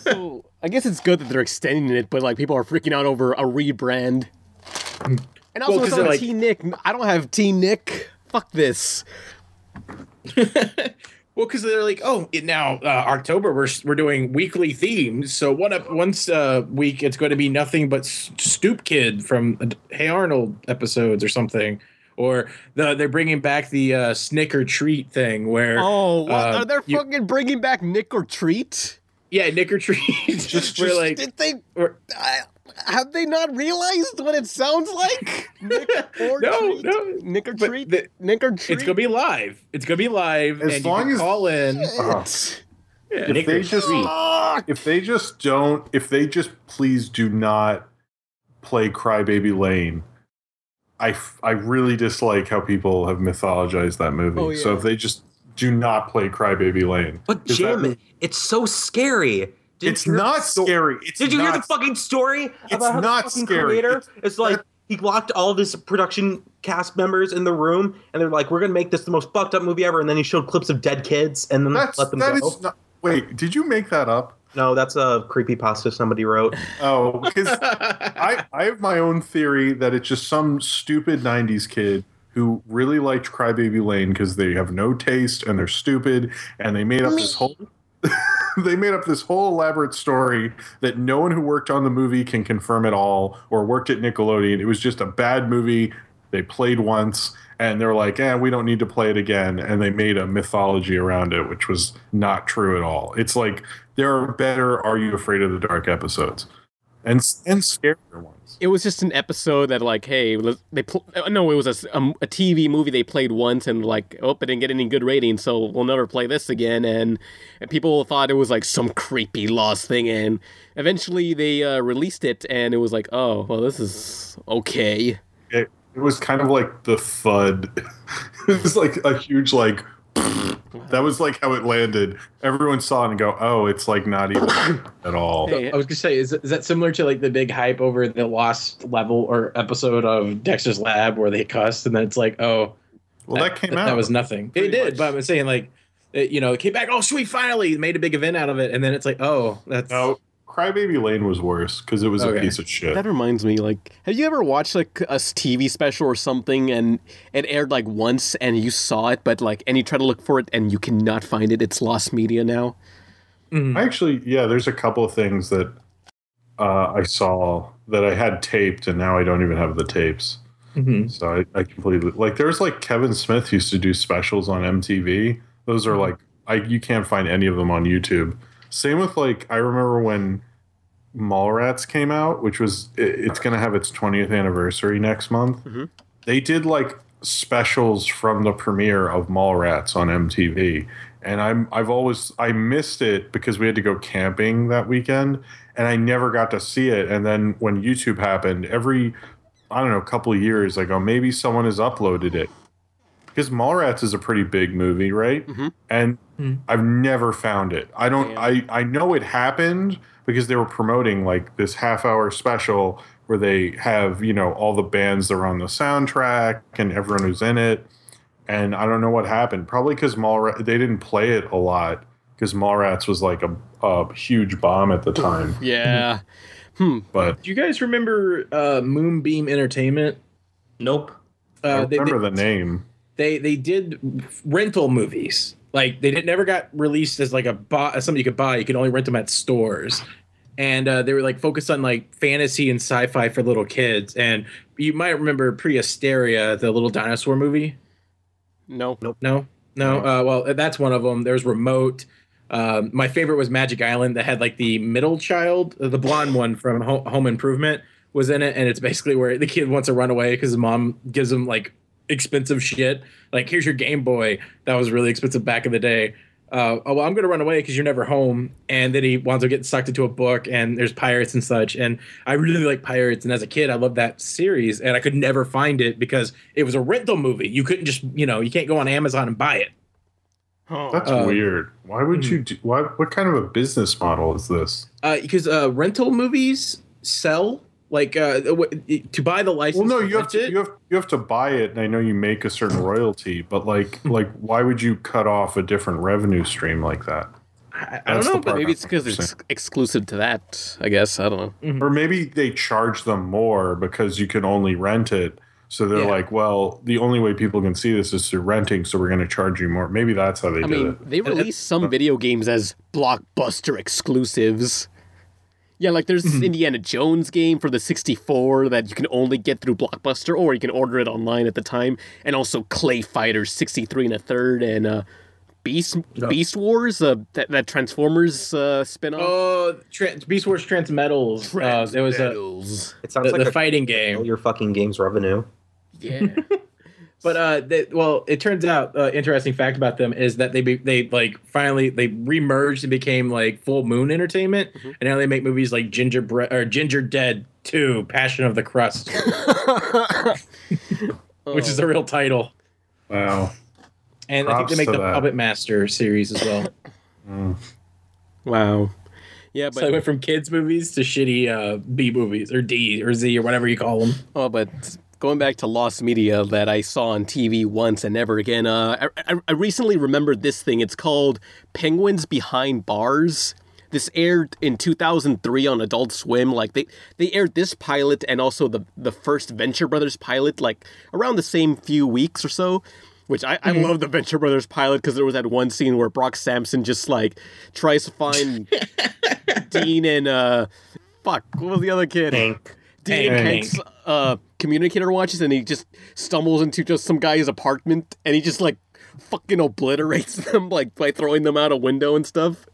So I guess it's good that they're extending it, but like people are freaking out over a rebrand. And also well, it's on like... Teen Nick. I don't have Teen Nick. Fuck this. Well, because they're like, oh, it now uh, October we're we're doing weekly themes. So one up once a uh, week it's going to be nothing but Stoop Kid from Hey Arnold episodes or something, or the, they're bringing back the uh, Snick or Treat thing where oh, what? Uh, are they you, fucking bringing back Nick or Treat? Yeah, Nick or Treat. just, just we're like, did they? Or, I, have they not realized what it sounds like? Nick or no, treat. no, Nick or treat. The, Nick or treat. It's gonna be live. It's gonna be live. As and long you can as call in. Uh, yeah, if Nick they just, treat. if they just don't, if they just please do not play Crybaby Lane. I, I really dislike how people have mythologized that movie. Oh, yeah. So if they just do not play Crybaby Lane, but Jim, that, it's so scary. Did it's not sto- scary. It's Did you not, hear the fucking story about how the fucking scary. creator it's, it's like he locked all of his production cast members in the room, and they're like, "We're gonna make this the most fucked up movie ever." And then he showed clips of dead kids, and then let them that go. Is not, wait, did you make that up? No, that's a creepypasta somebody wrote. Oh, because I I have my own theory that it's just some stupid nineties kid who really liked Crybaby Lane because they have no taste and they're stupid, and they made up Me. this whole. They made up this whole elaborate story that no one who worked on the movie can confirm at all or worked at Nickelodeon. It was just a bad movie. They played once, and they were like, eh, we don't need to play it again, and they made a mythology around it, which was not true at all. It's like, there are better Are You Afraid of the Dark episodes. And and scarier ones. It was just an episode that, like, hey, they pl- no, it was a, a, a T V movie they played once, and like, oh, it didn't get any good ratings, so we'll never play this again. And, and people thought it was like some creepy lost thing, and eventually they uh, released it, and it was like, oh, well, this is okay. It, it was kind of like the thud. It was like a huge like. That was like how it landed. Everyone saw it and go, oh, it's like not even at all. Hey, I was gonna say, is, is that similar to like the big hype over the Lost level or episode of Dexter's Lab where they cussed, and then it's like, oh, well, that, that came th- out. That was nothing. It did, much. But I'm saying like, it, you know, it came back. Oh, sweet, finally made a big event out of it, and then it's like, oh, that's. No. Crybaby Lane was worse because it was okay. A piece of shit. That reminds me, like, have you ever watched like a T V special or something, and it aired like once, and you saw it, but like, and you try to look for it, and you cannot find it. It's lost media now. Mm. Actually, yeah, there's a couple of things that uh, I saw that I had taped, and now I don't even have the tapes. Mm-hmm. So I, I completely like. There's like Kevin Smith used to do specials on M T V. Those are like, I you can't find any of them on YouTube. Same with, like, I remember when Mallrats came out, which was, it, it's going to have its twentieth anniversary next month. Mm-hmm. They did, like, specials from the premiere of Mallrats on M T V. And I'm, I've always, I missed it because we had to go camping that weekend, and I never got to see it. And then when YouTube happened, every, I don't know, couple of years, I go, maybe someone has uploaded it. Because Mallrats is a pretty big movie, right? Mm-hmm. And mm-hmm. I've never found it. I don't. Yeah. I, I know it happened because they were promoting like this half-hour special where they have, you know, all the bands that are on the soundtrack and everyone who's in it. And I don't know what happened. Probably because Mallrats, they didn't play it a lot because Mallrats was like a, a huge bomb at the time. Yeah. Hmm. But do you guys remember uh, Moonbeam Entertainment? Nope. Uh, I remember they, they, the name. They they did rental movies. Like they did, never got released as like a buy, something you could buy. You could only rent them at stores, and uh, they were like focused on like fantasy and sci-fi for little kids. And you might remember Pre-Asteria, the little dinosaur movie. No, nope, no, no. no. Uh, well, that's one of them. There's Remote. Um, my favorite was Magic Island, that had like the middle child, the blonde one from Home Improvement, was in it, and it's basically where the kid wants to run away because his mom gives him like. Expensive shit, like here's your Game Boy that was really expensive back in the day. Uh, oh, well, I'm gonna run away because you're never home. And then he wants to get sucked into a book, and there's pirates and such. And I really like pirates, and as a kid, I loved that series, and I could never find it because it was a rental movie. You couldn't just, you know, you can't go on Amazon and buy it. Oh, that's um, weird. Why would mm-hmm. you do? Why? What kind of a business model is this? Uh, because uh, rental movies sell. Like uh, to buy the license. Well, no, you have to it? you have you have to buy it, and I know you make a certain royalty, but like like why would you cut off a different revenue stream like that? I, I don't know, but maybe I'm it's because it's exclusive to that. I guess I don't know, mm-hmm. or maybe they charge them more because you can only rent it. So they're yeah. like, well, the only way people can see this is through renting, so we're going to charge you more. Maybe that's how they I do mean, it. They release some video games as blockbuster exclusives. Yeah, like there's this Indiana Jones game for the sixty-four that you can only get through Blockbuster, or you can order it online at the time. And also Clay Fighters sixty-three and a third and uh, Beast oh. Beast Wars, uh, that, that Transformers uh, spinoff. Oh, tra- Beast Wars Transmetals. Trans- uh, it was a, it sounds the, like the a fighting game. Your fucking game's revenue. Yeah. But, uh, they, well, it turns out, uh, interesting fact about them is that they, be, they like, finally, they remerged and became, like, Full Moon Entertainment, mm-hmm. and now they make movies like Ginger Bre- or Ginger Dead two, Passion of the Crust, which is the real title. Wow. And Props I think they make the that. Puppet Master series as well. Mm. Wow. Yeah, but so I went from kids' movies to shitty uh, B movies, or D, or Z, or whatever you call them. Oh, but... Going back to lost media that I saw on T V once and never again, uh, I, I recently remembered this thing. It's called Penguins Behind Bars. This aired in two thousand three on Adult Swim. Like they, they aired this pilot and also the, the first Venture Brothers pilot, like around the same few weeks or so. Which I, I love the Venture Brothers pilot because there was that one scene where Brock Samson just like tries to find Dean and uh, fuck, what was the other kid? Hank. Dean and Hank's. Uh, communicator watches, and he just stumbles into just some guy's apartment, and he just like fucking obliterates them, like by throwing them out a window and stuff.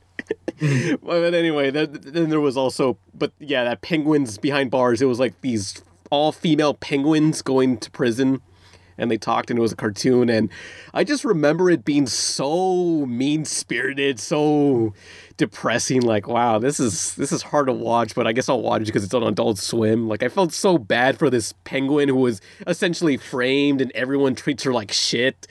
But anyway, that, then there was also, but yeah, that Penguins Behind Bars. It was like these all female penguins going to prison, and they talked, and it was a cartoon, and I just remember it being so mean-spirited, so depressing, like, wow, this is this is hard to watch, but I guess I'll watch it because it's on Adult Swim. Like, I felt so bad for this penguin who was essentially framed, and everyone treats her like shit,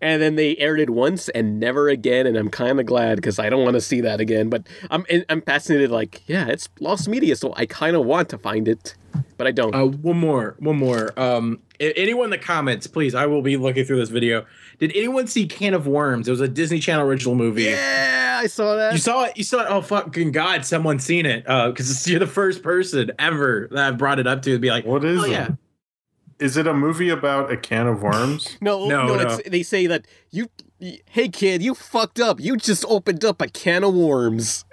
and then they aired it once and never again, and I'm kind of glad because I don't want to see that again, but I'm I'm fascinated, like, yeah, it's lost media, so I kind of want to find it. But I don't. Uh, one more. One more. Um, anyone in the comments, please. I will be looking through this video. Did anyone see Can of Worms? It was a Disney Channel original movie. Yeah, I saw that. You saw it? You saw it? Oh, fucking God, someone's seen it. Because uh, you're the first person ever that I've brought it up to to be like, what is oh, it? Yeah. Is it a movie about a can of worms? no, no, no, no. It's, they say that, you, hey, kid, you fucked up. You just opened up a can of worms.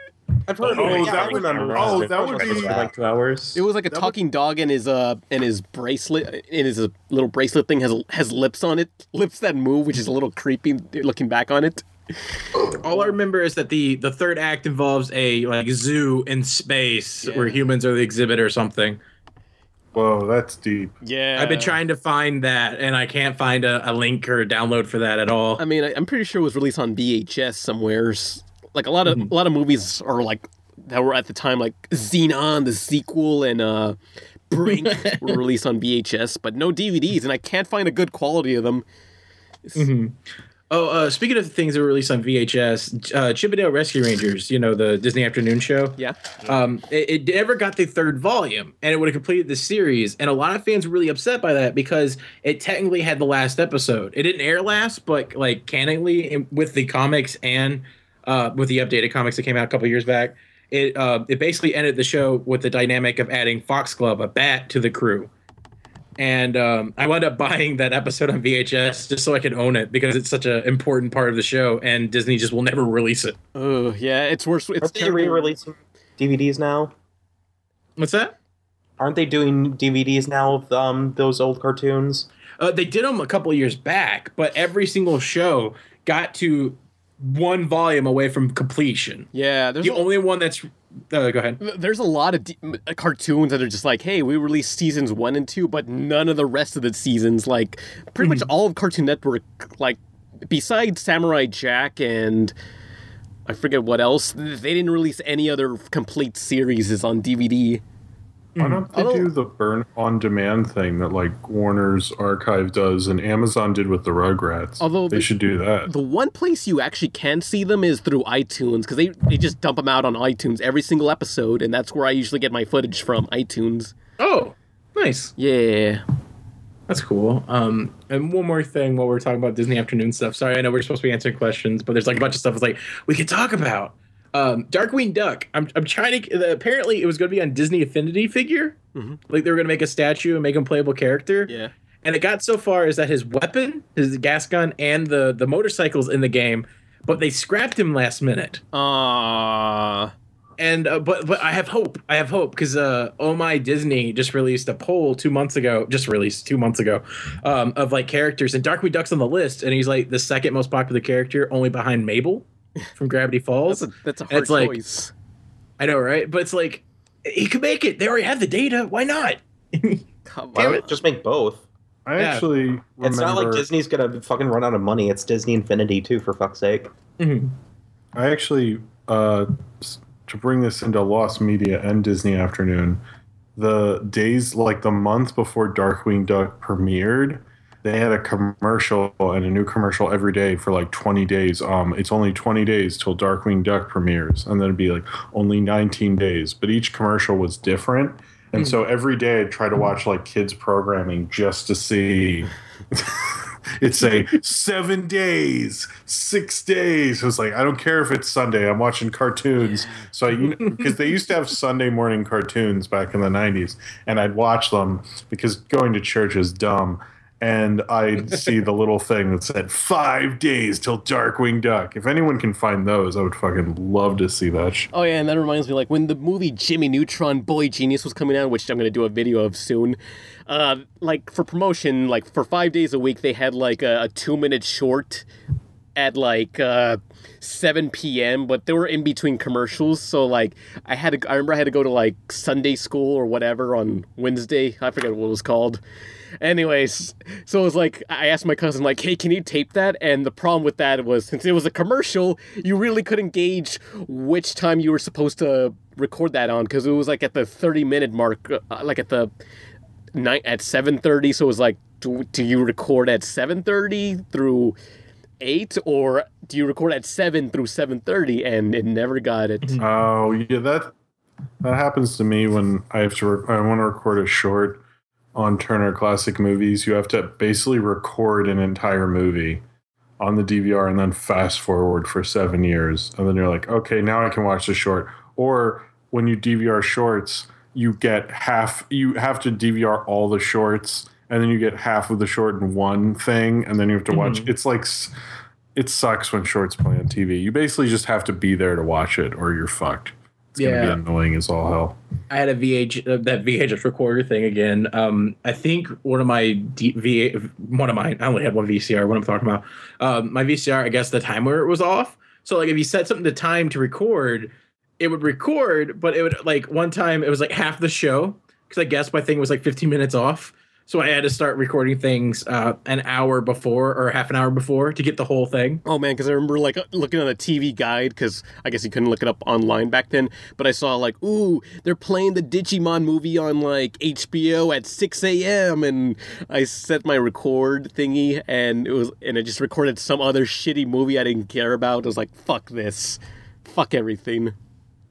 I've heard oh, it. Yeah, that I remember. Oh, that would be like two hours. It was like a that talking would... dog, and his uh and his bracelet and his little bracelet thing has has lips on it, lips that move, which is a little creepy looking back on it. All I remember is that the the third act involves a like zoo in space yeah. where humans are the exhibit or something. Whoa, that's deep. Yeah. I've been trying to find that, and I can't find a, a link or a download for that at all. I mean, I, I'm pretty sure it was released on V H S somewhere. Like a lot of mm-hmm. a lot of movies are like that were at the time, like Xenon, the sequel, and uh, Brink were released on V H S, but no D V Ds, and I can't find a good quality of them. Mm-hmm. Oh, uh, speaking of things that were released on V H S, uh, Chip and Dale Rescue Rangers, you know, the Disney Afternoon show. Yeah. Um, it, it never got the third volume, and it would have completed the series, and a lot of fans were really upset by that because it technically had the last episode. It didn't air last, but like canonically with the comics and Uh, with the updated comics that came out a couple years back, it uh, it basically ended the show with the dynamic of adding Foxglove, a bat, to the crew. And um, I wound up buying that episode on V H S just so I could own it because it's such an important part of the show, and Disney just will never release it. Oh, yeah, it's worse. It's Aren't they re-releasing D V Ds now? What's that? Aren't they doing D V Ds now of um, those old cartoons? Uh, they did them a couple of years back, but every single show got to one volume away from completion. Yeah, there's the a, only one that's. Uh, go ahead. There's a lot of d- cartoons that are just like, hey, we released seasons one and two, but none of the rest of the seasons. Like pretty mm-hmm. much all of Cartoon Network, like besides Samurai Jack and I forget what else, they didn't release any other complete series on D V D. Why don't they do the burn on demand thing that like Warner's Archive does and Amazon did with the Rugrats? Although they the, should do that. The one place you actually can see them is through iTunes because they, they just dump them out on iTunes every single episode, and that's where I usually get my footage from, iTunes. Oh, nice. Yeah. That's cool. Um, and one more thing while we're talking about Disney Afternoon stuff. Sorry, I know we're supposed to be answering questions, but there's like a bunch of stuff that's like we could talk about. Um, Darkwing Duck. I'm I'm trying to. Apparently, it was going to be on Disney Affinity figure. Mm-hmm. Like they were going to make a statue and make him a playable character. Yeah. And it got so far as that his weapon, his gas gun, and the the motorcycles in the game, but they scrapped him last minute. Ah. Uh... And uh, but but I have hope. I have hope because uh, Oh My Disney just released a poll two months ago. Just released two months ago, um, of like characters, and Darkwing Duck's on the list, and he's like the second most popular character, only behind Mabel from Gravity Falls. That's a, that's a hard it's like, choice. I know, right? But it's like, he could make it. They already have the data. Why not? Come Damn on. It. Just make both. I yeah. actually remember. It's not like Disney's going to fucking run out of money. It's Disney Infinity, too, for fuck's sake. Mm-hmm. I actually, uh, to bring this into Lost Media and Disney Afternoon, the days, like the month before Darkwing Duck premiered, they had a commercial and a new commercial every day for like twenty days. Um, it's only twenty days till Darkwing Duck premieres. And then it'd be like only nineteen days. But each commercial was different. And mm. so every day I'd try to watch like kids programming just to see. It'd say seven days, six days. It was like, I don't care if it's Sunday. I'm watching cartoons. So I, because they used to have Sunday morning cartoons back in the nineties. And I'd watch them because going to church is dumb. And I see the little thing that said five days till Darkwing Duck. If anyone can find those, I would fucking love to see that. Oh yeah, and that reminds me, like when the movie Jimmy Neutron Boy Genius was coming out, which I'm gonna do a video of soon. Uh, like for promotion, like for five days a week, they had like a, a two-minute short at like uh, seven p m But they were in between commercials, so like I had to, I remember I had to go to like Sunday school or whatever on Wednesday. I forget what it was called. Anyways, so it was like, I asked my cousin, like, hey, can you tape that? And the problem with that was, since it was a commercial, you really couldn't gauge which time you were supposed to record that on, because it was, like, at the thirty-minute mark, like, at the night at seven thirty, so it was like, do, do you record at seven thirty through eight, or do you record at seven through seven thirty? And it never got it. Oh, yeah, that, that happens to me when I have to, re- I want to record a short. On Turner Classic Movies, you have to basically record an entire movie on the D V R and then fast forward for seven years. And then you're like, okay, now I can watch the short. Or when you D V R shorts, you get half, you have to D V R all the shorts and then you get half of the short in one thing. And then you have to watch. Mm-hmm. It's like, it sucks when shorts play on T V. You basically just have to be there to watch it or you're fucked. It's yeah. going to be annoying as all hell. I had a V H, that V H S recorder thing again. Um, I think one of my D, V, one of mine, I only had one V C R, what I'm talking about. Um, my V C R, I guess the timer was off. So like if you set something to time to record, it would record, but it would like one time it was like half the show because I guess my thing was like fifteen minutes off. So I had to start recording things uh, an hour before or half an hour before to get the whole thing. Oh, man, because I remember, like, looking on a T V guide because I guess you couldn't look it up online back then. But I saw, like, ooh, they're playing the Digimon movie on, like, H B O at six a m And I set my record thingy and it was and I just recorded some other shitty movie I didn't care about. I was like, fuck this. Fuck everything.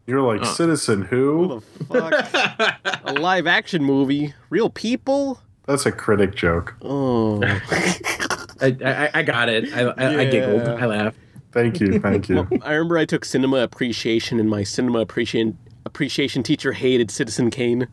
You're like, uh, Citizen Who? Who the fuck? A live action movie? Real people? That's a critic joke. Oh, I, I, I got it. I, I, yeah. I giggled. I laughed. Thank you. Thank you. Well, I remember I took cinema appreciation, and my cinema appreciation appreciation teacher hated Citizen Kane.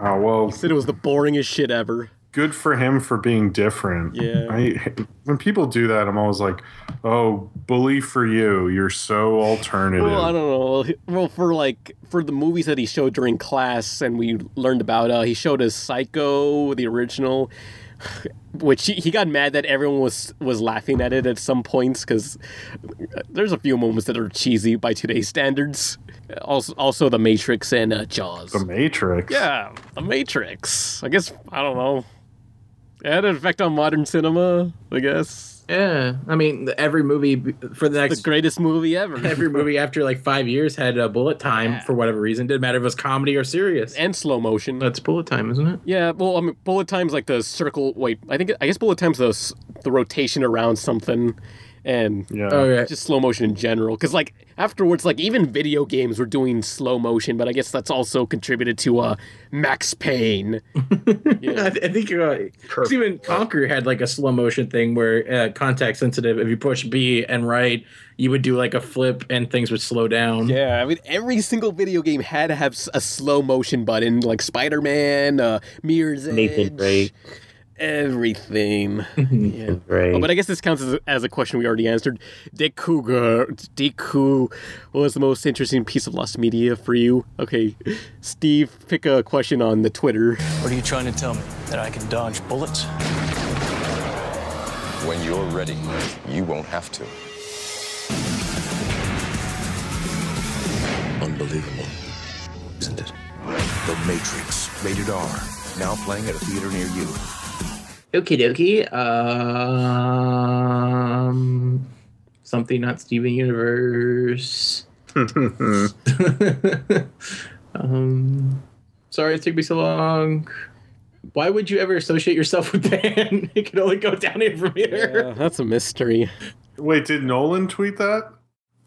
Oh, well. He said it was the boringest shit ever. Good for him for being different. Yeah. I, when people do that, I'm always like, oh, bully for you. You're so alternative. Well, I don't know. Well, for like, for the movies that he showed during class and we learned about, uh, he showed us Psycho, the original, which he, he got mad that everyone was, was laughing at it at some points because there's a few moments that are cheesy by today's standards. Also, also The Matrix and uh, Jaws. The Matrix? Yeah, The Matrix. I guess, I don't know. It had an effect on modern cinema, I guess. Yeah, I mean, every movie for the next... The greatest movie ever. Every movie after, like, five years had a bullet time yeah. for whatever reason. Didn't matter if it was comedy or serious. And slow motion. That's bullet time, isn't it? Yeah, well, I mean, bullet time's like the circle... Wait, I think I guess bullet time's the, the rotation around something... And yeah. oh, yeah. just slow motion in general. Because, like, afterwards, like, even video games were doing slow motion, but I guess that's also contributed to uh, Max Payne. Yeah. I, th- I think you're right. Because even Conquer had, like, a slow motion thing where uh, contact sensitive, if you push B and right, you would do, like, a flip and things would slow down. Yeah, I mean, every single video game had to have a slow motion button, like Spider-Man, uh, Mirror's Nathan Drake. Everything. Yeah. Right. Oh, but I guess this counts as, as a question we already answered. Dick Cougar. Dick Coo. What was the most interesting piece of lost media for you? Okay, Steve, pick a question on the Twitter. What are you trying to tell me? That I can dodge bullets? When you're ready, you won't have to. Unbelievable, isn't it? The Matrix. Rated R. Now playing at a theater near you. Okie dokie. Um, something not Steven Universe. um, sorry it took me so long. Why would you ever associate yourself with Dan? It can only go down here from here. Yeah, that's a mystery. Wait, did Nolan tweet that?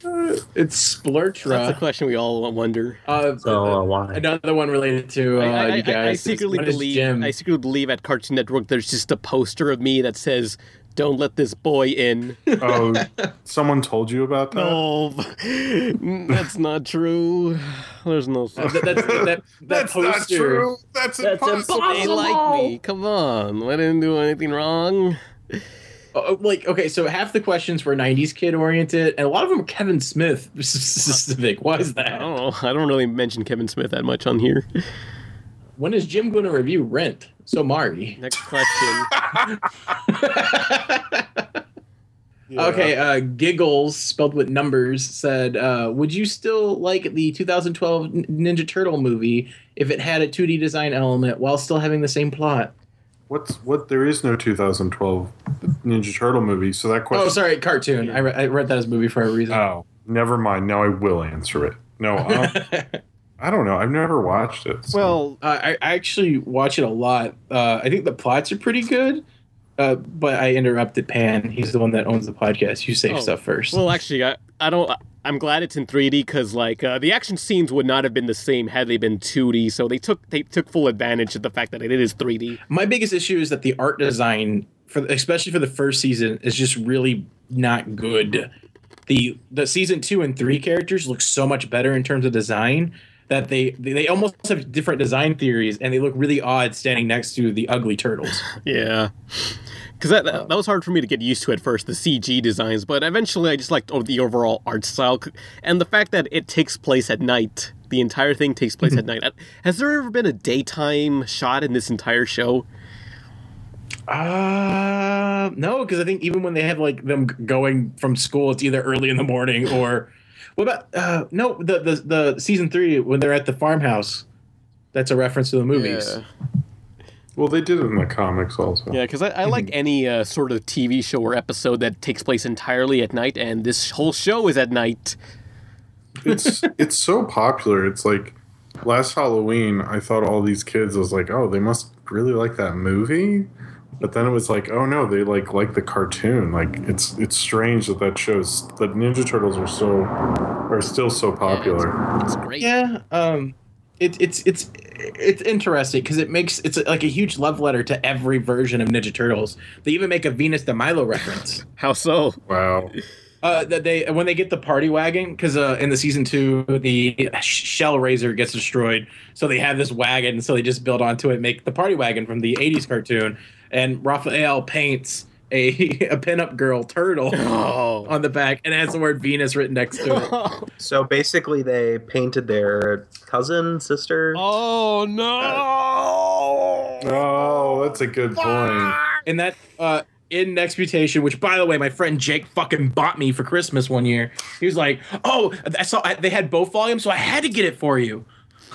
Uh, it's Splurtra. That's a question we all wonder. Uh, so, uh, why? Another one related to uh, I, I, you guys. I, I, I secretly believe. I secretly believe at Cartoon Network there's just a poster of me that says Don't let this boy in. Oh, someone told you about that? No, that's not true. There's no such that, that's, that, that that's poster, not true. That's, that's impossible. They like me. Come on. I didn't do anything wrong. Uh, like, okay, so half the questions were nineties kid-oriented, and a lot of them are Kevin Smith specific. Why is that? I don't know. I don't really mention Kevin Smith that much on here. When is Jim going to review Rent? So, Mari. Next question. Yeah. Okay, uh, Giggles, spelled with numbers, said, uh, would you still like the two thousand twelve Ninja Turtle movie if it had a two D design element while still having the same plot? What's what? There is no two thousand twelve Ninja Turtle movie, so that question... Oh, sorry, cartoon. I, re I read that as a movie for a reason. Oh, never mind. Now I will answer it. No, um, I don't know. I've never watched it. So. Well, uh, I, I actually watch it a lot. Uh, I think the plots are pretty good, uh, but I interrupted Pan. He's the one that owns the podcast. You say oh, stuff first. Well, actually, I, I don't. I'm glad it's in three D because, like, uh, the action scenes would not have been the same had they been two D. So they took they took full advantage of the fact that it is three D. My biggest issue is that the art design, for especially for the first season, is just really not good. The the season two and three characters look so much better in terms of design. That they they almost have different design theories, and they look really odd standing next to the ugly turtles. Yeah, because that, that that was hard for me to get used to at first, the C G designs. But eventually, I just liked the overall art style and the fact that it takes place at night. The entire thing takes place at night. Has there ever been a daytime shot in this entire show? Uh, no, because I think even when they have like them going from school, it's either early in the morning or. What about uh, no the, the the season three when they're at the farmhouse? That's a reference to the movies. Yeah. Well, they did it in the comics also. Yeah, because I, I like any uh, sort of T V show or episode that takes place entirely at night, and this whole show is at night. It's it's so popular. It's like last Halloween, I thought all these kids I was like, oh, they must really like that movie. But then it was like, oh no, they like like the cartoon. Like it's it's strange that that shows that Ninja Turtles are so are still so popular. Yeah, it's, it's great. Yeah, um, it's it's it's it's interesting because it makes it's like a huge love letter to every version of Ninja Turtles. They even make a Venus de Milo reference. How so? Wow. Uh, that they when they get the party wagon because uh, in the season two the shell razor gets destroyed, so they have this wagon, so they just build onto it, make the party wagon from the eighties cartoon. And Raphael paints a, a pinup girl turtle oh. on the back and has the word Venus written next to it. So basically they painted their cousin, sister. Oh, no. Uh, oh, that's a good point. And that uh, in Next Mutation, which, by the way, my friend Jake fucking bought me for Christmas one year. He was like, oh, I saw I, they had both volumes, so I had to get it for you.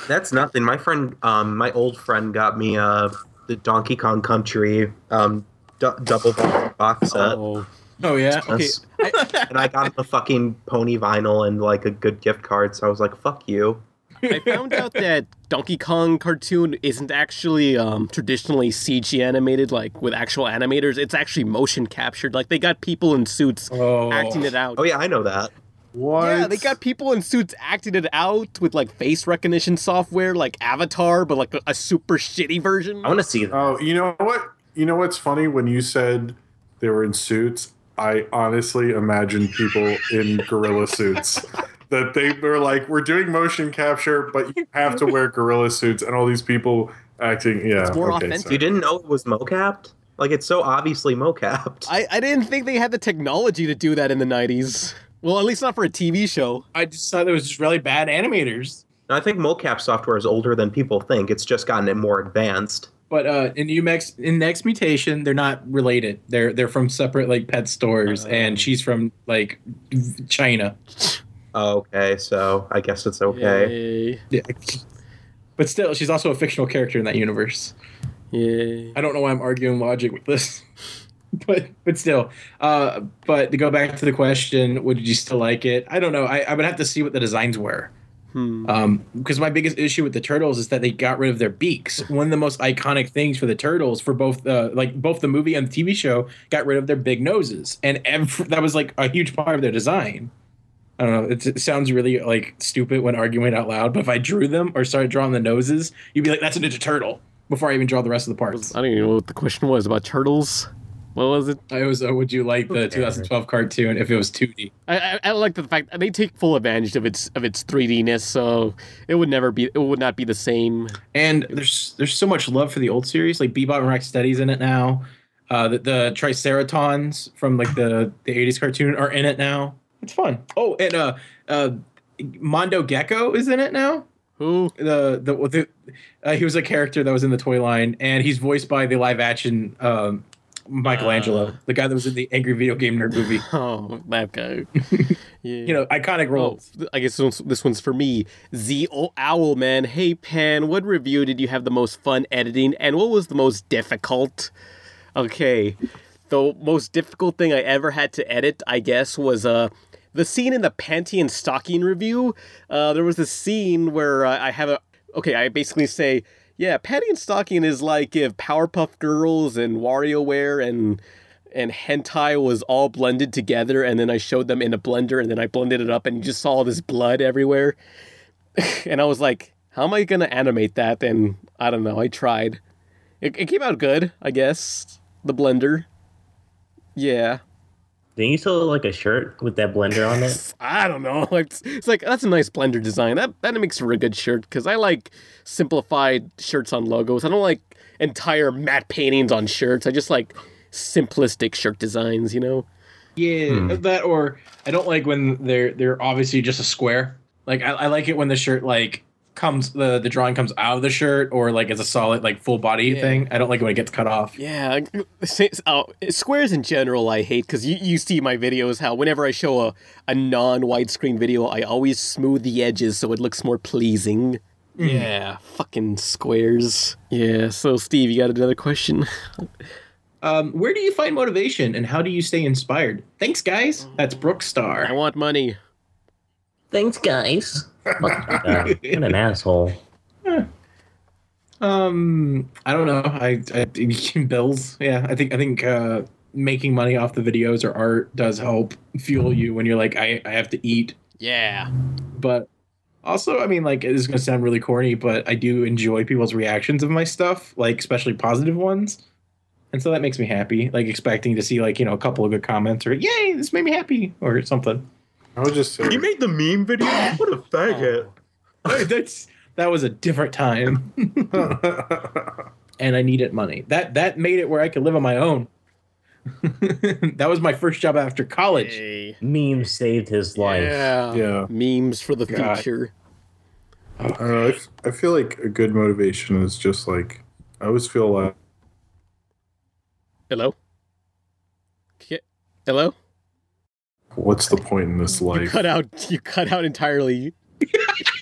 That's nothing. My friend, um, my old friend got me a... Uh, the Donkey Kong Country um, d double box set. Oh, oh yeah. Okay. And I got him a fucking pony vinyl and like a good gift card, so I was like, fuck you. I found out that Donkey Kong cartoon isn't actually um, traditionally C G animated, like with actual animators. It's actually motion captured. Like they got people in suits oh. acting it out. Oh yeah, I know that. What? Yeah, they got people in suits acting it out with, like, face recognition software, like Avatar, but, like, a, a super shitty version. I want to see that. Oh, you know what? You know what's funny? When you said they were in suits, I honestly imagined people in gorilla suits. That they were like, we're doing motion capture, but you have to wear gorilla suits, and all these people acting, yeah. It's more okay, authentic. So. You didn't know it was mo-capped? Like, it's so obviously mo-capped. I, I didn't think they had the technology to do that in the nineties. Well, at least not for a T V show. I just thought it was just really bad animators. I think mocap software is older than people think. It's just gotten it more advanced. But uh, in U M X, in Next Mutation, they're not related. They're they're from separate like pet stores, uh, and she's from like China. Okay, so I guess it's okay. Yeah. But still, she's also a fictional character in that universe. Yeah. I don't know why I'm arguing logic with this. But but still, uh, but to go back to the question, would you still like it? I don't know. I, I would have to see what the designs were. Hmm. Um, because my biggest issue with the turtles is that they got rid of their beaks. One of the most iconic things for the turtles, for both uh, like both the movie and the T V show, got rid of their big noses, and every, that was like a huge part of their design. I don't know. It's, it sounds really like stupid when arguing out loud, but if I drew them or started drawing the noses, you'd be like, "That's a Ninja Turtle." Before I even draw the rest of the parts. I don't even know what the question was about turtles. What was it? I was. Uh, would you like the twenty twelve cartoon if it was two D? I, I, I like the fact that they take full advantage of its of its three D-ness, so it would never be. It would not be the same. And there's there's so much love for the old series. Like Bebop and Rocksteady's in it now. Uh, the, the Triceratons from like the the eighties cartoon are in it now. It's fun. Oh, and uh, uh, Mondo Gecko is in it now. Who the the, the uh, he was a character that was in the toy line, and he's voiced by the live action. Um, Michelangelo, uh, the guy that was in the Angry Video Game Nerd movie. Oh, that guy. Yeah. You know, iconic roles. Oh, I guess this one's for me. The Owl Man. Hey, Pan, what review did you have the most fun editing, and what was the most difficult? Okay. The most difficult thing I ever had to edit, I guess, was uh, the scene in the Panty and Stocking review. Uh, there was this scene where uh, I have a... Okay, I basically say... Yeah, Panty and Stocking is like if Powerpuff Girls and WarioWare and and hentai was all blended together, and then I showed them in a blender, and then I blended it up, and you just saw all this blood everywhere. And I was like, how am I going to animate that? And I don't know, I tried. It, it came out good, I guess. The blender. Yeah. Didn't you sell like a shirt with that blender on it? I don't know. It's, it's like, that's a nice blender design. That that makes for a good shirt, because I like simplified shirts on logos. I don't like entire matte paintings on shirts. I just like simplistic shirt designs, you know? Yeah, hmm. that or I don't like when they're they're obviously just a square. Like I, I like it when the shirt like comes the the drawing comes out of the shirt, or like it's a solid like full body yeah. thing. I don't like it when it gets cut off. Yeah, oh, squares in general I hate, because you, you see my videos how whenever I show a, a non-widescreen video, I always smooth the edges so it looks more pleasing. Mm. Yeah, fucking squares. Yeah, so Steve, you got another question? um, where do you find motivation and how do you stay inspired? Thanks, guys. That's Brookstar. I want money. Thanks, guys. What an asshole. Yeah. Um, I don't know. I, I bills. Yeah, I think I think uh, making money off the videos or art does help fuel you when you're like, I, I have to eat. Yeah. But also, I mean, like, this is gonna sound really corny, but I do enjoy people's reactions of my stuff, like especially positive ones. And so that makes me happy. Like expecting to see like, you know, a couple of good comments or yay, this made me happy or something. I was just saying. You made the meme video? What a faggot. Oh. That's that was a different time. And I needed money. That that made it where I could live on my own. That was my first job after college. Hey. Memes saved his life. Yeah. yeah. Memes for the God. future. I don't know. I feel like a good motivation is just like I always feel like Hello? Hello? What's the point in this life? You cut out. You cut out entirely.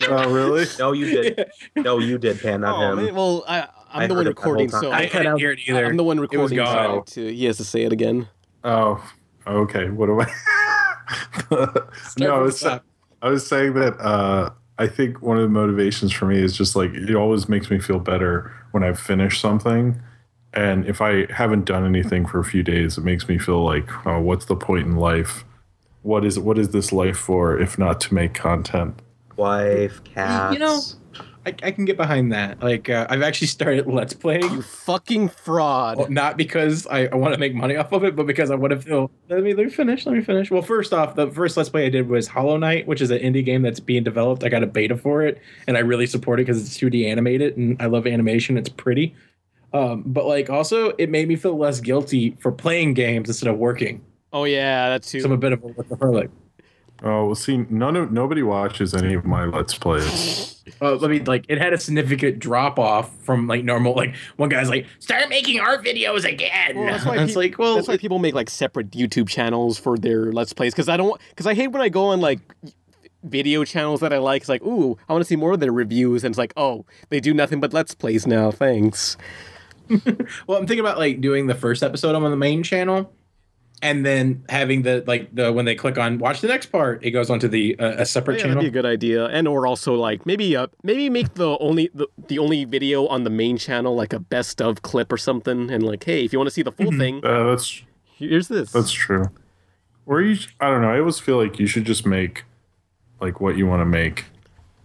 Oh, really? No, you did. No, you did, Pan, not oh, him. Man. Well, I, I'm I the one recording, so I, I couldn't out, hear it either. I'm the one recording. It so to, he has to say it again. Oh, okay. What do I? No, I was, I was saying that uh, I think one of the motivations for me is just like it always makes me feel better when I've finished something. And if I haven't done anything for a few days, it makes me feel like, oh, what's the point in life? What is what is this life for if not to make content? Wife, cats. You know, I, I can get behind that. Like, uh, I've actually started Let's Playing. You fucking fraud. Well, not because I, I want to make money off of it, but because I want to feel... Let me, let me finish, let me finish. Well, first off, the first Let's Play I did was Hollow Knight, which is an indie game that's being developed. I got a beta for it, and I really support it because it's two D animated, and I love animation. It's pretty. Um, but, like, also, it made me feel less guilty for playing games instead of working. Oh yeah, that's too. So I'm a bit of a workaholic. Oh, well, see, none of nobody watches any of my Let's Plays. uh, let me like it had a significant drop off from like normal. Like one guy's like, start making art videos again. Well, that's why it's pe- like, well, that's why people make like separate YouTube channels for their Let's Plays, because I don't because I hate when I go on like video channels that I like. It's like, ooh, I want to see more of their reviews, and it's like, oh, they do nothing but Let's Plays now. Thanks. Well, I'm thinking about like doing the first episode on the main channel. And then having the, like, the when they click on watch the next part, it goes onto the uh, a separate yeah, channel. That'd be a good idea. And or also, like, maybe uh, maybe make the only the, the only video on the main channel, like, a best of clip or something. And, like, hey, if you want to see the full mm-hmm. thing, uh, that's, here's this. That's true. Or, you, I don't know. I always feel like you should just make, like, what you want to make.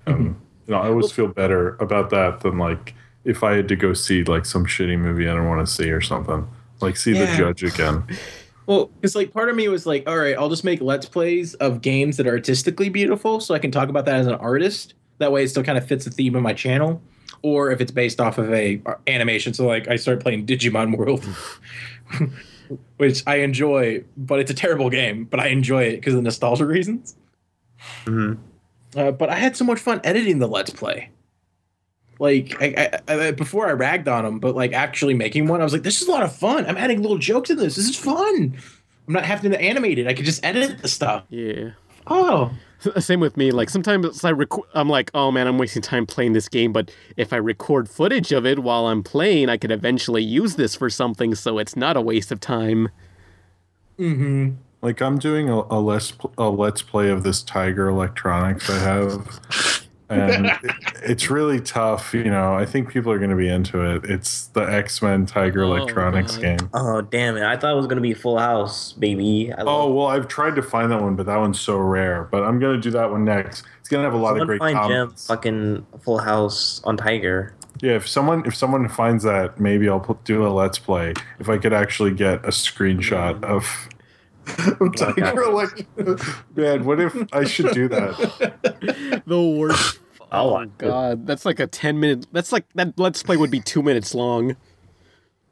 Um, mm-hmm. you know, I always well, feel better about that than, like, if I had to go see, like, some shitty movie I don't want to see or something. Like, see yeah. the judge again. Well, it's like part of me was like, all right, I'll just make Let's Plays of games that are artistically beautiful so I can talk about that as an artist. That way it still kind of fits the theme of my channel. Or if it's based off of a animation. So, like, I started playing Digimon World, which I enjoy, but it's a terrible game. But I enjoy it because of nostalgia reasons. Mm-hmm. Uh, but I had so much fun editing the Let's Play. Like, I, I, I, before I ragged on them, but, like, actually making one, I was like, this is a lot of fun. I'm adding little jokes in this. This is fun. I'm not having to animate it. I can just edit the stuff. Yeah. Oh. Same with me. Like, sometimes I rec- I'm like, oh, man, I'm wasting time playing this game. But if I record footage of it while I'm playing, I could eventually use this for something. So it's not a waste of time. Mm-hmm. Like, I'm doing a, a, less, a Let's Play of this Tiger Electronics I have. And it, it's really tough, you know. I think people are going to be into it. It's the X-Men Tiger oh, Electronics God. game. Oh, damn it. I thought it was going to be Full House, baby. I oh, well, I've tried to find that one, but that one's so rare. But I'm going to do that one next. It's going to have a lot someone of great find comments. Jim fucking Full House on Tiger. Yeah, if someone if someone finds that, maybe I'll put, do a Let's Play. If I could actually get a screenshot yeah. of... Tiger Electronics. Man, what if I should do that? The worst. Oh my God, that's like a ten minute. That's like that Let's Play would be two minutes long.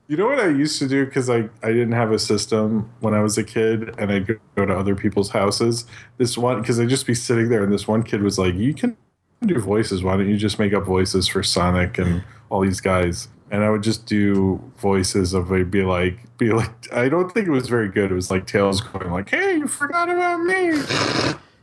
You know what I used to do because I I didn't have a system when I was a kid, and I'd go to other people's houses. This one because I'd just be sitting there, and this one kid was like, "You can do voices. Why don't you just make up voices for Sonic and all these guys?" And I would just do voices of it'd be like, be like. I don't think it was very good. It was like Tails going like, "Hey, you forgot about me."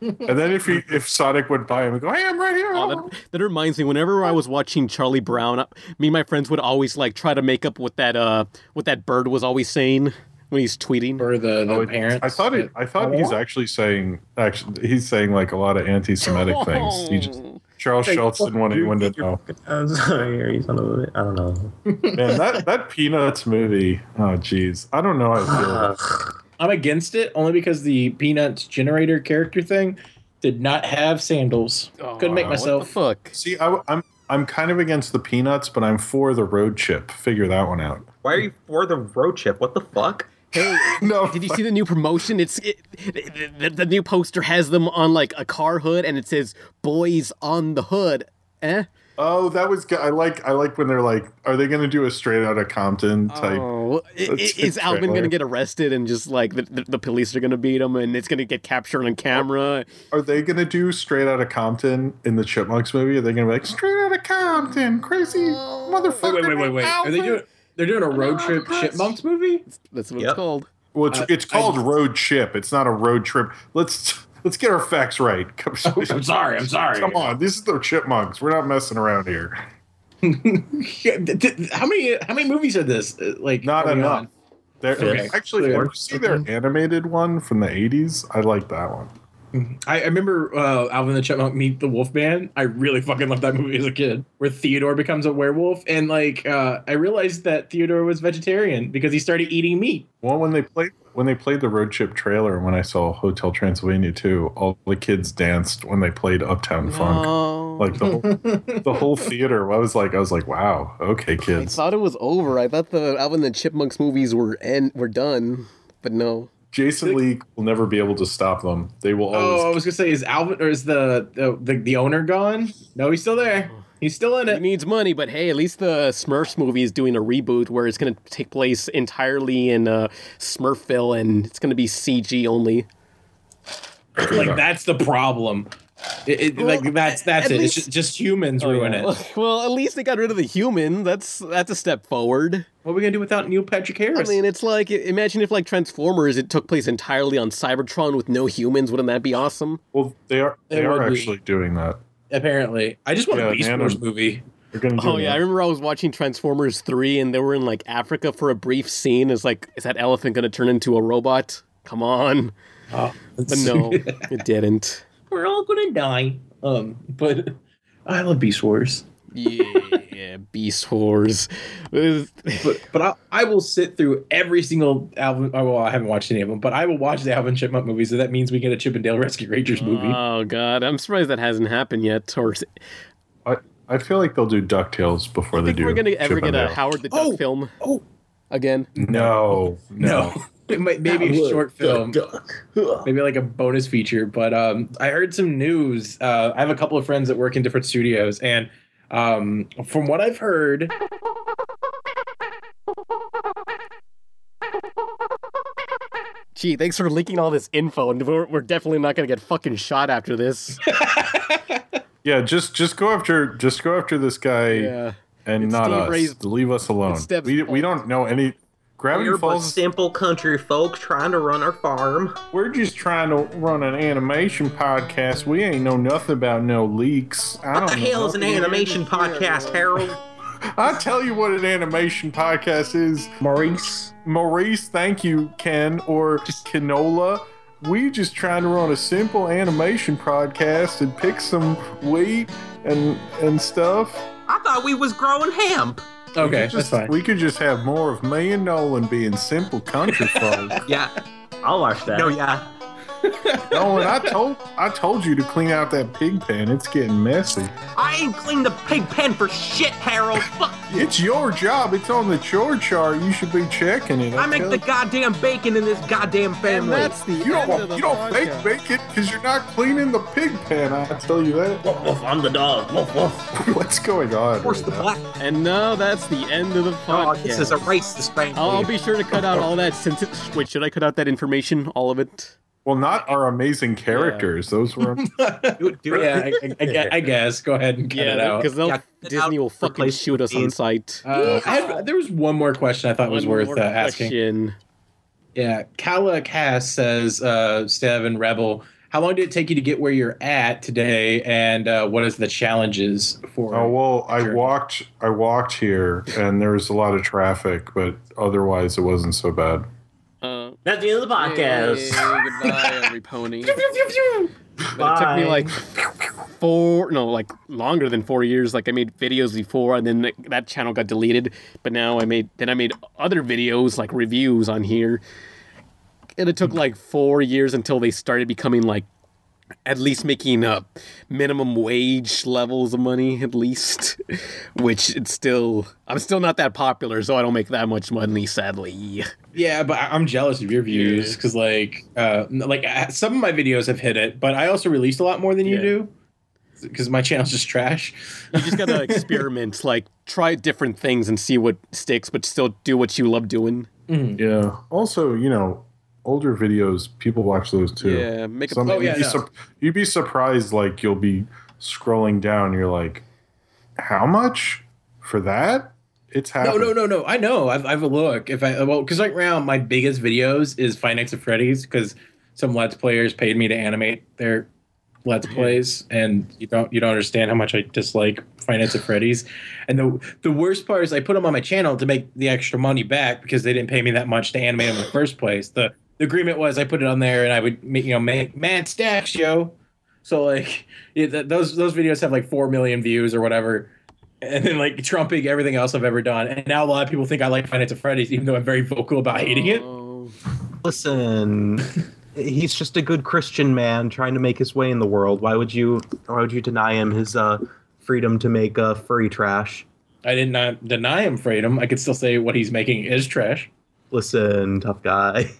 And then if he, if Sonic would buy him and go, "Hey, I'm right here." Oh, that, that reminds me. Whenever I was watching Charlie Brown, me and my friends would always like try to make up what that uh what that bird was always saying when he's tweeting. Or the, the oh, parents. I thought it, I thought oh. he's actually saying actually he's saying like a lot of anti-Semitic oh. things. He just. Charles like, Schultz didn't want anyone to know. I'm sorry, he's on the I don't know. Man, that, that Peanuts movie. Oh, jeez. I don't know how I feel. I'm against it only because the Peanuts generator character thing did not have sandals. Oh, Couldn't make myself. What the fuck? See, I, I'm I'm kind of against the Peanuts, but I'm for the road chip. Figure that one out. Why are you for the road chip? What the fuck? Hey, no. Did you see the new promotion? It's it, the, the new poster has them on like a car hood, and it says "Boys on the Hood." Eh? Oh, that was good. I like I like when they're like, "Are they going to do a Straight Outta Compton type?" Oh, it, is Alvin going to get arrested, and just like the, the, the police are going to beat him, and it's going to get captured on camera? Are they going to do Straight Outta Compton in the Chipmunks movie? Are they going to be like Straight Outta Compton, crazy oh. motherfucker? Wait, wait, wait, wait. Alvin? Are they doing? They're doing a road trip Chipmunks movie? That's what yep. it's called. Well, it's, uh, it's called I, Road Chip. It's not a road trip. Let's let's get our facts right. I'm sorry. I'm sorry. Come on. This is the Chipmunks. We're not messing around here. how many how many movies are this? Like Not enough. Okay. Actually, did you see their animated one from the eighties? I like that one. I, I remember uh, Alvin and the Chipmunk Meet the Wolfman. I really fucking loved that movie as a kid, where Theodore becomes a werewolf, and like uh, I realized that Theodore was vegetarian because he started eating meat. Well, when they played when they played the road trip trailer, when I saw Hotel Transylvania two, all the kids danced when they played Uptown Funk. Oh. Like the whole, the whole theater. I was like, I was like, wow, okay, kids. I thought it was over. I thought the Alvin and the Chipmunks movies were end, were done, but no. Jason Lee will never be able to stop them. They will always. Oh, I was gonna say, is Alvin or is the the, the the owner gone? No, he's still there. He's still in it. He needs money, but hey, at least the Smurfs movie is doing a reboot where it's gonna take place entirely in uh, Smurfville, and it's gonna be C G only. Like that's the problem. It, it, well, like that's that's it. Least, it's just, just humans oh, ruin yeah. it. Well, at least they got rid of the human. That's that's a step forward. What are we going to do without Neil Patrick Harris? I mean, it's like, imagine if, like, Transformers, it took place entirely on Cybertron with no humans. Wouldn't that be awesome? Well, they are they, they are actually be. doing that. Apparently. I just want yeah, a Beast Wars movie. Oh, yeah, that. I remember I was watching Transformers three, and they were in, like, Africa for a brief scene. It's like, is that elephant going to turn into a robot? Come on. Oh, but no, it didn't. We're all going to die. Um, But I love Beast Wars. Yeah, Beast Wars. but but I, I will sit through every single Alvin. Oh, well, I haven't watched any of them, but I will watch the Alvin Chipmunk movies. So that means we get a Chip and Dale Rescue Rangers movie. Oh God, I'm surprised that hasn't happened yet. Or I I feel like they'll do DuckTales before I they think do. We're gonna ever Chip get a Howard the Duck oh, film. Oh, again? No, no. no. Might, maybe a short film. Maybe like a bonus feature. But um, I heard some news. Uh, I have a couple of friends that work in different studios. And um, from what I've heard... Gee, thanks for leaking all this info. And we're, we're definitely not going to get fucking shot after this. Yeah, just just go after just go after this guy yeah. and it's not Steve us. Ray's, leave us alone. We we don't know any. Gravity We're Falls. Simple country folk trying to run our farm. We're just trying to run an animation podcast. We ain't know nothing about no leaks. I what don't the hell know. is an animation podcast, Harold? I'll tell you what an animation podcast is. Maurice. Maurice, thank you, Ken, or just Canola. We just trying to run a simple animation podcast and pick some wheat and and stuff. I thought we was growing hemp. Okay, just, that's fine. We could just have more of me and Nolan being simple country folk. Yeah, I'll watch that. No, yeah. Nolan, I told I told you to clean out that pig pen. It's getting messy. I ain't cleaned the pig pen for shit, Harold. Fuck you. It's your job. It's on the chore chart. You should be checking it. I, I make the goddamn bacon in this goddamn family. And that's the you end don't, of the You podcast. Don't make bacon because you're not cleaning the pig pen. I tell you that. Woof, woof, I'm the dog. Woof, woof. What's going on? Force the black. And no, that's the end of the podcast. Oh, this is a racist thing. I'll be sure to cut out all that. Since it, wait, should I cut out that information? All of it. Well, not our amazing characters. Yeah. Those were... Dude, dude, yeah, I, I, I guess. Go ahead and cut yeah, it out. Because yeah, Disney out will fucking shoot us on sight. Uh, I had, there was one more question I thought one was worth uh, asking. Yeah, Kala Cass says, uh, Stev and Rebel, how long did it take you to get where you're at today, and uh, what is the challenges for... Oh, well, I walked, I walked here, and there was a lot of traffic, but otherwise it wasn't so bad. Uh, That's the end of the podcast. Hey, goodbye, every pony. But it took me like four, no, like longer than four years. Like I made videos before, and then that channel got deleted. But now I made, then I made other videos like reviews on here, and it took like four years until they started becoming like at least making up minimum wage levels of money at least, which it's still, I'm still not that popular, so I don't make that much money, sadly. Yeah, but I'm jealous of your views because yeah. like uh, like some of my videos have hit it, but I also released a lot more than you yeah. do because my channel's just trash. You just gotta experiment, like try different things and see what sticks, but still do what you love doing. Mm. Yeah. Also, you know, older videos, people watch those too. Yeah, make a Some, oh, yeah, you'd, be no. su- you'd be surprised, like, you'll be scrolling down, and you're like, how much for that? It's happening. No, no, no, no. I know. I've, I've a look. If I, well, because right now, my biggest videos is Five Nights at Freddy's, because some Let's Players paid me to animate their Let's Plays, and you don't you don't understand how much I dislike Five Nights at Freddy's. And the the worst part is I put them on my channel to make the extra money back, because they didn't pay me that much to animate them in the first place. The The agreement was I put it on there and I would, you know, make mad stacks, yo. So like it, those those videos have like four million views or whatever, and then like trumping everything else I've ever done. And now a lot of people think I like Five Nights at Freddy's, even though I'm very vocal about hating it. Listen, he's just a good Christian man trying to make his way in the world. Why would you? Why would you deny him his uh, freedom to make uh, furry trash? I did not deny him freedom. I could still say what he's making is trash. Listen, tough guy.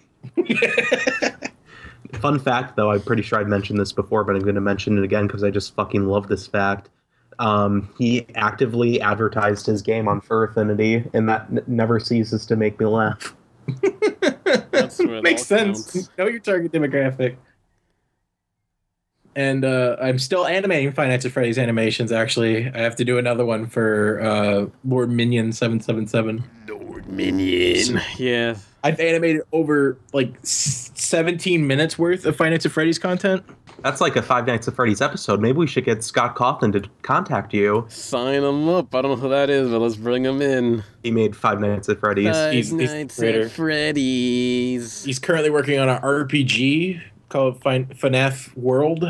Fun fact, though, I'm pretty sure I mentioned this before, but I'm going to mention it again because I just fucking love this fact. Um, he actively advertised his game on Fur Affinity, and that n- never ceases to make me laugh. That's makes sense. Counts. Know your target demographic. And uh, I'm still animating Five Nights at Freddy's animations, actually. I have to do another one for uh, Lord Minion seven seven seven. Lord Minion. Yeah. I've animated over, like, seventeen minutes worth of Five Nights at Freddy's content. That's like a Five Nights at Freddy's episode. Maybe we should get Scott Coughlin to contact you. Sign him up. I don't know who that is, but let's bring him in. He made Five Nights at Freddy's. Five he's, he's Nights at Freddy's. He's currently working on an R P G called fin- FNAF World.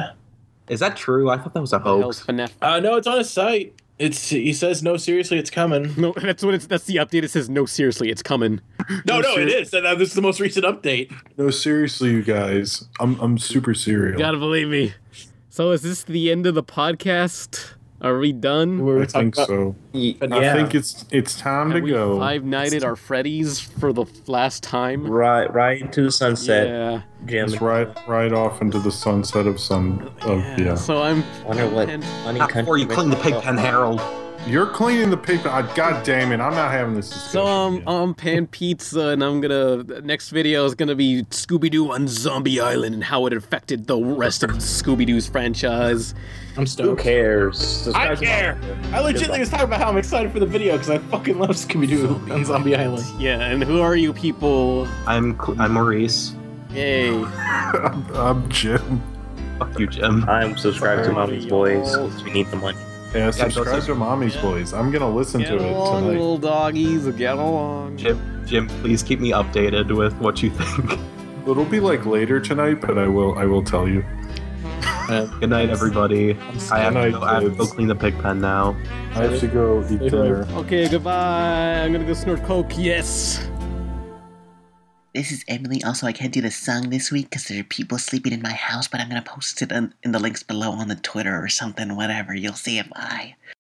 Is that true? I thought that was a hoax. Uh, no, it's on his site. It's he says no seriously, it's coming. No, that's what it's. That's the update. It says no seriously, it's coming. No, no, no ser- it is. This is the most recent update. No seriously, you guys, I'm I'm super serious. You gotta believe me. So is this the end of the podcast? Are we done? We're I think about, so. Yeah. I think it's it's time Have to we go. Five nighted our Freddy's for the last time. Right, right into the sunset. Yeah, Jim. It's right, right off into the sunset of some. Of, yeah. yeah. So I'm. I wonder what. Or you clean the pigpen, Harold. You're cleaning the pigpen. I, God damn it! I'm not having this discussion. So I'm um, I'm pan pizza, and I'm gonna. Next video is gonna be Scooby-Doo on Zombie Island and how it affected the rest of Scooby-Doo's franchise. I'm stoked. Who cares? This I care. I legitimately was talking about how I'm excited for the video because I fucking love Scooby-Doo Zombie on Zombie Island. Island. Yeah, and who are you people? I'm Cl I'm Maurice. Yay. I'm, I'm Jim. Fuck you, Jim. I'm subscribed to Mommy's Boys because we need the money. Yeah, subscribe to Mommy's yeah. Boys. I'm gonna listen get to it along, tonight. Little doggies, get along. Jim, Jim, please keep me updated with what you think. It'll be like later tonight, but I will, I will tell you. Uh, good night, everybody. I have, night, to go, I have to go clean the pig pen now. I have to go eat Stay dinner. Right. Okay, goodbye. I'm gonna go snort coke. Yes. This is Emily. Also, I can't do the song this week because there are people sleeping in my house, but I'm gonna post it in, in the links below on the Twitter or something. Whatever. You'll see it. Bye.